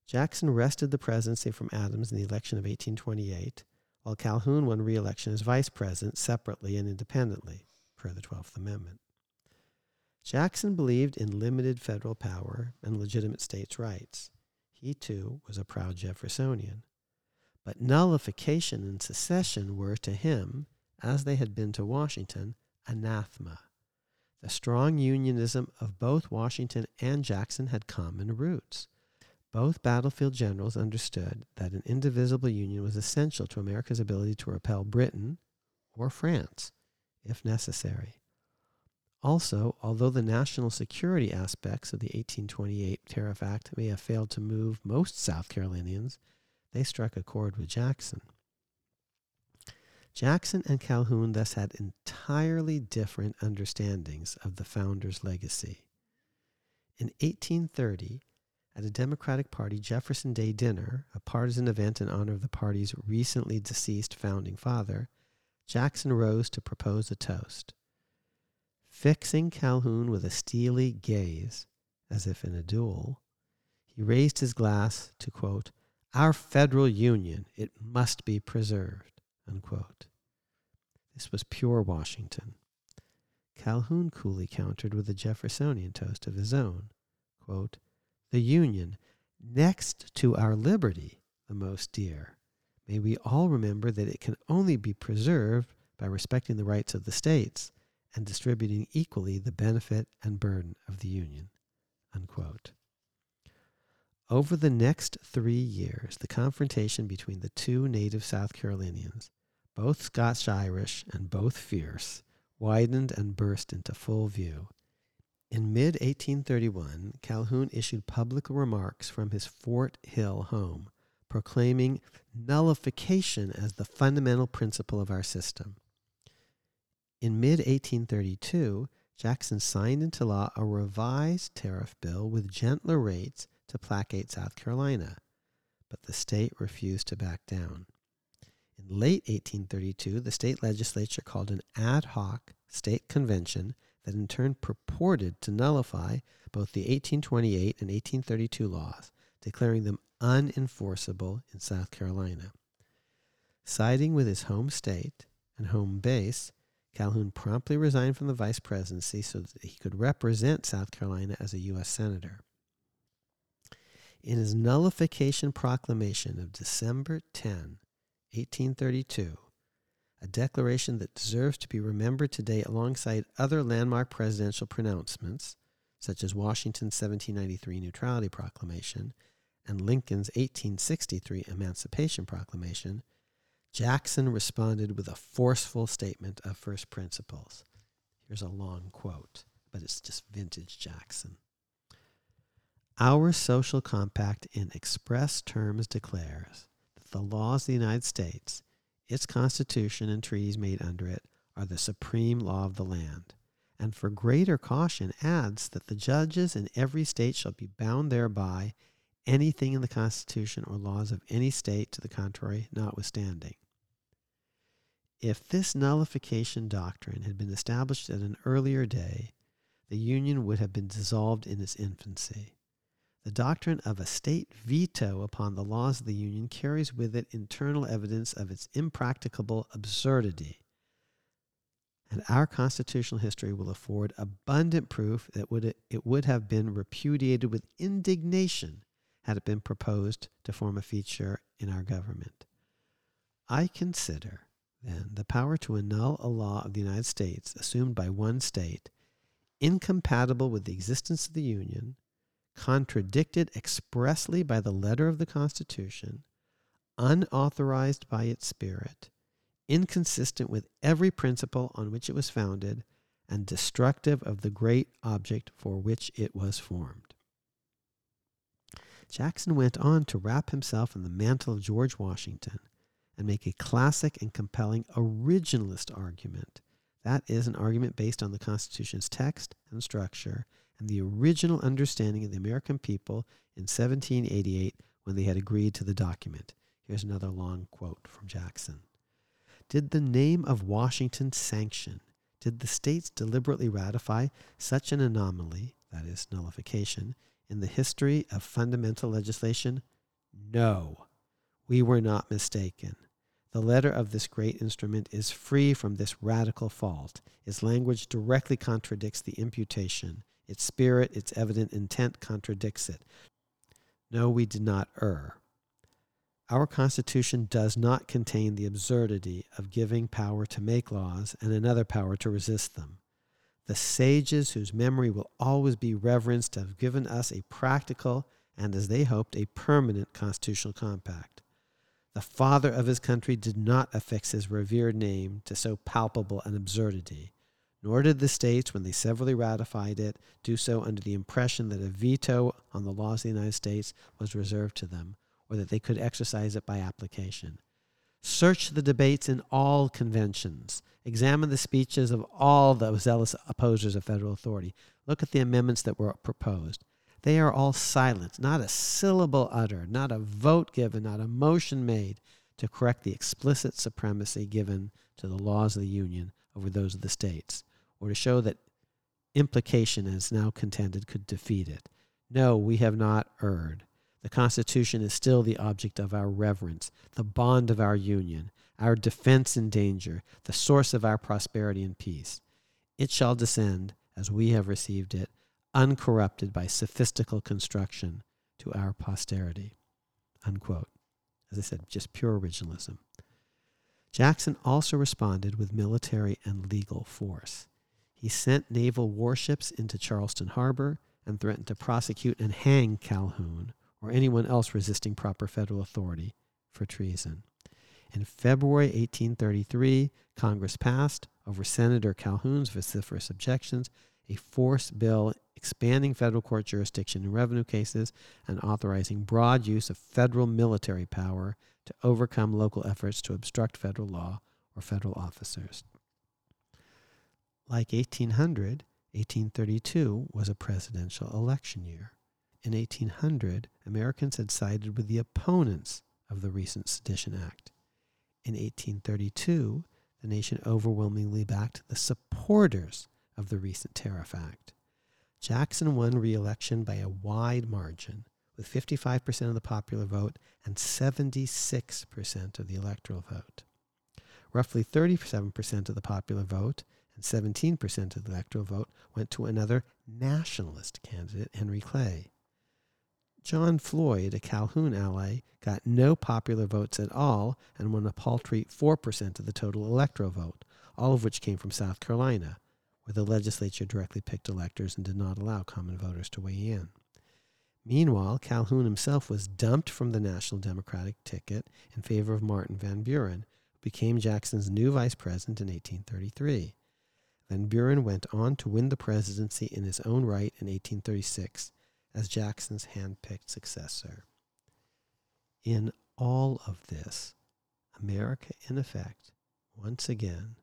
Jackson wrested the presidency from Adams in the election of eighteen twenty-eight, while Calhoun won re-election as vice president separately and independently, per the Twelfth Amendment. Jackson believed in limited federal power and legitimate states' rights. He, too, was a proud Jeffersonian. But nullification and secession were to him, as they had been to Washington, anathema. The strong unionism of both Washington and Jackson had common roots. Both battlefield generals understood that an indivisible union was essential to America's ability to repel Britain or France, if necessary. Also, although the national security aspects of the eighteen twenty-eight Tariff Act may have failed to move most South Carolinians, they struck a chord with Jackson. Jackson and Calhoun thus had entirely different understandings of the Founder's legacy. In eighteen thirty, at a Democratic Party Jefferson Day dinner, a partisan event in honor of the party's recently deceased founding father, Jackson rose to propose a toast. Fixing Calhoun with a steely gaze, as if in a duel, he raised his glass to, quote, our federal union, it must be preserved, unquote. This was pure Washington. Calhoun coolly countered with a Jeffersonian toast of his own, quote, "The Union, next to our liberty, the most dear. May we all remember that it can only be preserved by respecting the rights of the states and distributing equally the benefit and burden of the Union." Unquote. Over the next three years, the confrontation between the two native South Carolinians, both Scotch-Irish and both fierce, widened and burst into full view. In mid eighteen thirty-one, Calhoun issued public remarks from his Fort Hill home, proclaiming nullification as the fundamental principle of our system. In mid eighteen thirty-two, Jackson signed into law a revised tariff bill with gentler rates to placate South Carolina, but the state refused to back down. In late eighteen thirty-two, the state legislature called an ad hoc state convention that in turn purported to nullify both the eighteen twenty-eight and eighteen thirty-two laws, declaring them unenforceable in South Carolina. Siding with his home state and home base, Calhoun promptly resigned from the vice presidency so that he could represent South Carolina as a U S senator. In his nullification proclamation of December tenth, eighteen thirty-two, a declaration that deserves to be remembered today alongside other landmark presidential pronouncements, such as Washington's seventeen ninety-three Neutrality Proclamation and Lincoln's eighteen sixty-three Emancipation Proclamation, Jackson responded with a forceful statement of first principles. Here's a long quote, but it's just vintage Jackson. "Our social compact in express terms declares that the laws of the United States, its Constitution and treaties made under it, are the supreme law of the land, and for greater caution adds that the judges in every state shall be bound thereby, anything in the Constitution or laws of any state to the contrary notwithstanding." If this nullification doctrine had been established at an earlier day, the Union would have been dissolved in its infancy. The doctrine of a state veto upon the laws of the Union carries with it internal evidence of its impracticable absurdity, and our constitutional history will afford abundant proof that would it would have been repudiated with indignation had it been proposed to form a feature in our government. I consider, then, the power to annul a law of the United States assumed by one state incompatible with the existence of the Union, contradicted expressly by the letter of the Constitution, unauthorized by its spirit, inconsistent with every principle on which it was founded, and destructive of the great object for which it was formed. Jackson went on to wrap himself in the mantle of George Washington and make a classic and compelling originalist argument. That is, an argument based on the Constitution's text and structure and the original understanding of the American people in seventeen eighty-eight when they had agreed to the document. Here's another long quote from Jackson. "Did the name of Washington sanction, did the states deliberately ratify such an anomaly," that is, nullification, "in the history of fundamental legislation? No, we were not mistaken. The letter of this great instrument is free from this radical fault. Its language directly contradicts the imputation. Its spirit, its evident intent contradicts it. No, we did not err. Our Constitution does not contain the absurdity of giving power to make laws and another power to resist them. The sages whose memory will always be reverenced have given us a practical and, as they hoped, a permanent constitutional compact. The father of his country did not affix his revered name to so palpable an absurdity, nor did the states, when they severally ratified it, do so under the impression that a veto on the laws of the United States was reserved to them, or that they could exercise it by application. Search the debates in all conventions. Examine the speeches of all the zealous opposers of federal authority. Look at the amendments that were proposed. They are all silent, not a syllable uttered, not a vote given, not a motion made to correct the explicit supremacy given to the laws of the Union over those of the states, or to show that implication, as now contended, could defeat it. No, we have not erred. The Constitution is still the object of our reverence, the bond of our union, our defense in danger, the source of our prosperity and peace. it shall descend as we have received it, uncorrupted by sophistical construction to our posterity." Unquote. As I said, just pure originalism. Jackson also responded with military and legal force. He sent naval warships into Charleston Harbor and threatened to prosecute and hang Calhoun or anyone else resisting proper federal authority for treason. In February eighteen thirty-three, Congress passed, over Senator Calhoun's vociferous objections, a force bill expanding federal court jurisdiction in revenue cases and authorizing broad use of federal military power to overcome local efforts to obstruct federal law or federal officers. Like eighteen hundred, eighteen thirty-two was a presidential election year. In eighteen hundred, Americans had sided with the opponents of the recent Sedition Act. In eighteen thirty-two, the nation overwhelmingly backed the supporters of the recent Tariff Act. Jackson won re-election by a wide margin, with fifty-five percent of the popular vote and seventy-six percent of the electoral vote. Roughly thirty-seven percent of the popular vote and seventeen percent of the electoral vote went to another nationalist candidate, Henry Clay. John Floyd, a Calhoun ally, got no popular votes at all and won a paltry four percent of the total electoral vote, all of which came from South Carolina, where the legislature directly picked electors and did not allow common voters to weigh in. Meanwhile, Calhoun himself was dumped from the National Democratic ticket in favor of Martin Van Buren, who became Jackson's new vice president in eighteen thirty-three. Van Buren went on to win the presidency in his own right in eighteen thirty-six as Jackson's hand-picked successor. In all of this, America, in effect, once again,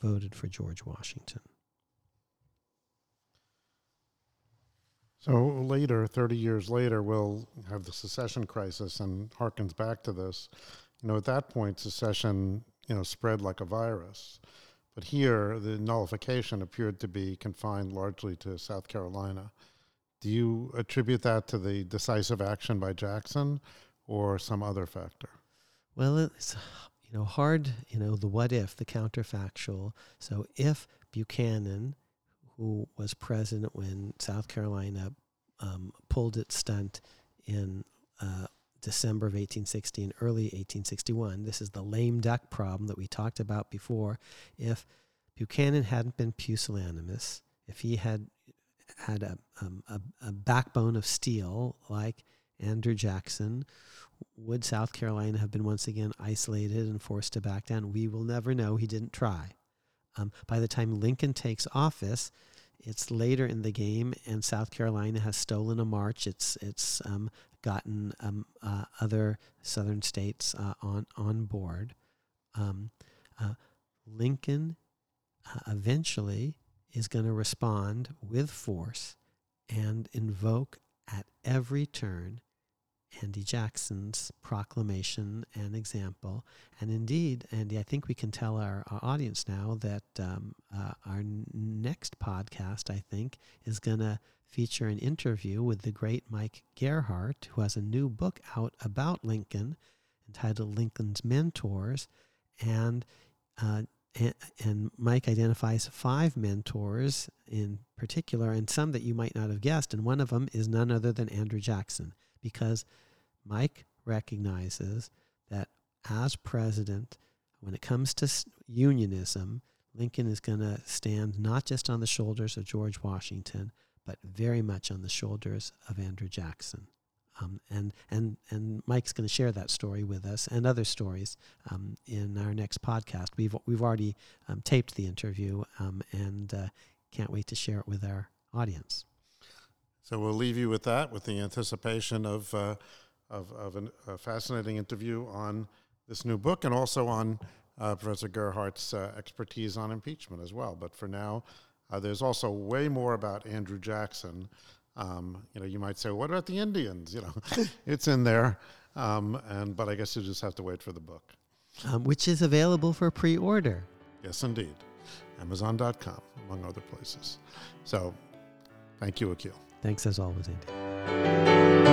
voted for George Washington. So later, thirty years later, we'll have the secession crisis and harkens back to this. You know, at that point, secession, you know, spread like a virus. But here, the nullification appeared to be confined largely to South Carolina. Do you attribute that to the decisive action by Jackson or some other factor? Well, it's, you know, hard, you know, the what if, the counterfactual. So if Buchanan, who was president when South Carolina um, pulled its stunt in uh, December of eighteen sixty and early eighteen sixty-one. This is the lame duck problem that we talked about before. If Buchanan hadn't been pusillanimous, if he had had a, um, a, a backbone of steel like Andrew Jackson, would South Carolina have been once again isolated and forced to back down? We will never know. He didn't try. Um, by the time Lincoln takes office, it's later in the game, and South Carolina has stolen a march. It's it's um, gotten um, uh, other southern states uh, on on board. Um, uh, Lincoln uh, eventually is going to respond with force and invoke at every turn Andy Jackson's proclamation and example. And indeed, Andy, I think we can tell our, our audience now that um, uh, our n- next podcast, I think, is going to feature an interview with the great Mike Gerhart, who has a new book out about Lincoln entitled Lincoln's Mentors. And uh, and, and Mike identifies five mentors in particular, and some that you might not have guessed. And one of them is none other than Andrew Jackson, because Mike recognizes that as president, when it comes to unionism, Lincoln is going to stand not just on the shoulders of George Washington, but very much on the shoulders of Andrew Jackson. Um, and and and Mike's going to share that story with us and other stories um, in our next podcast. We've we've already um, taped the interview um, and uh, can't wait to share it with our audience. So we'll leave you with that, with the anticipation of uh, of, of an, a fascinating interview on this new book and also on uh, Professor Gerhart's uh, expertise on impeachment as well. But for now, uh, there's also way more about Andrew Jackson. Um, you know, you might say, what about the Indians? You know, it's in there. Um, and but I guess you just have to wait for the book. Um, which is available for pre-order. Yes, indeed. Amazon dot com, among other places. So thank you, Akil. Thanks as always, Andy.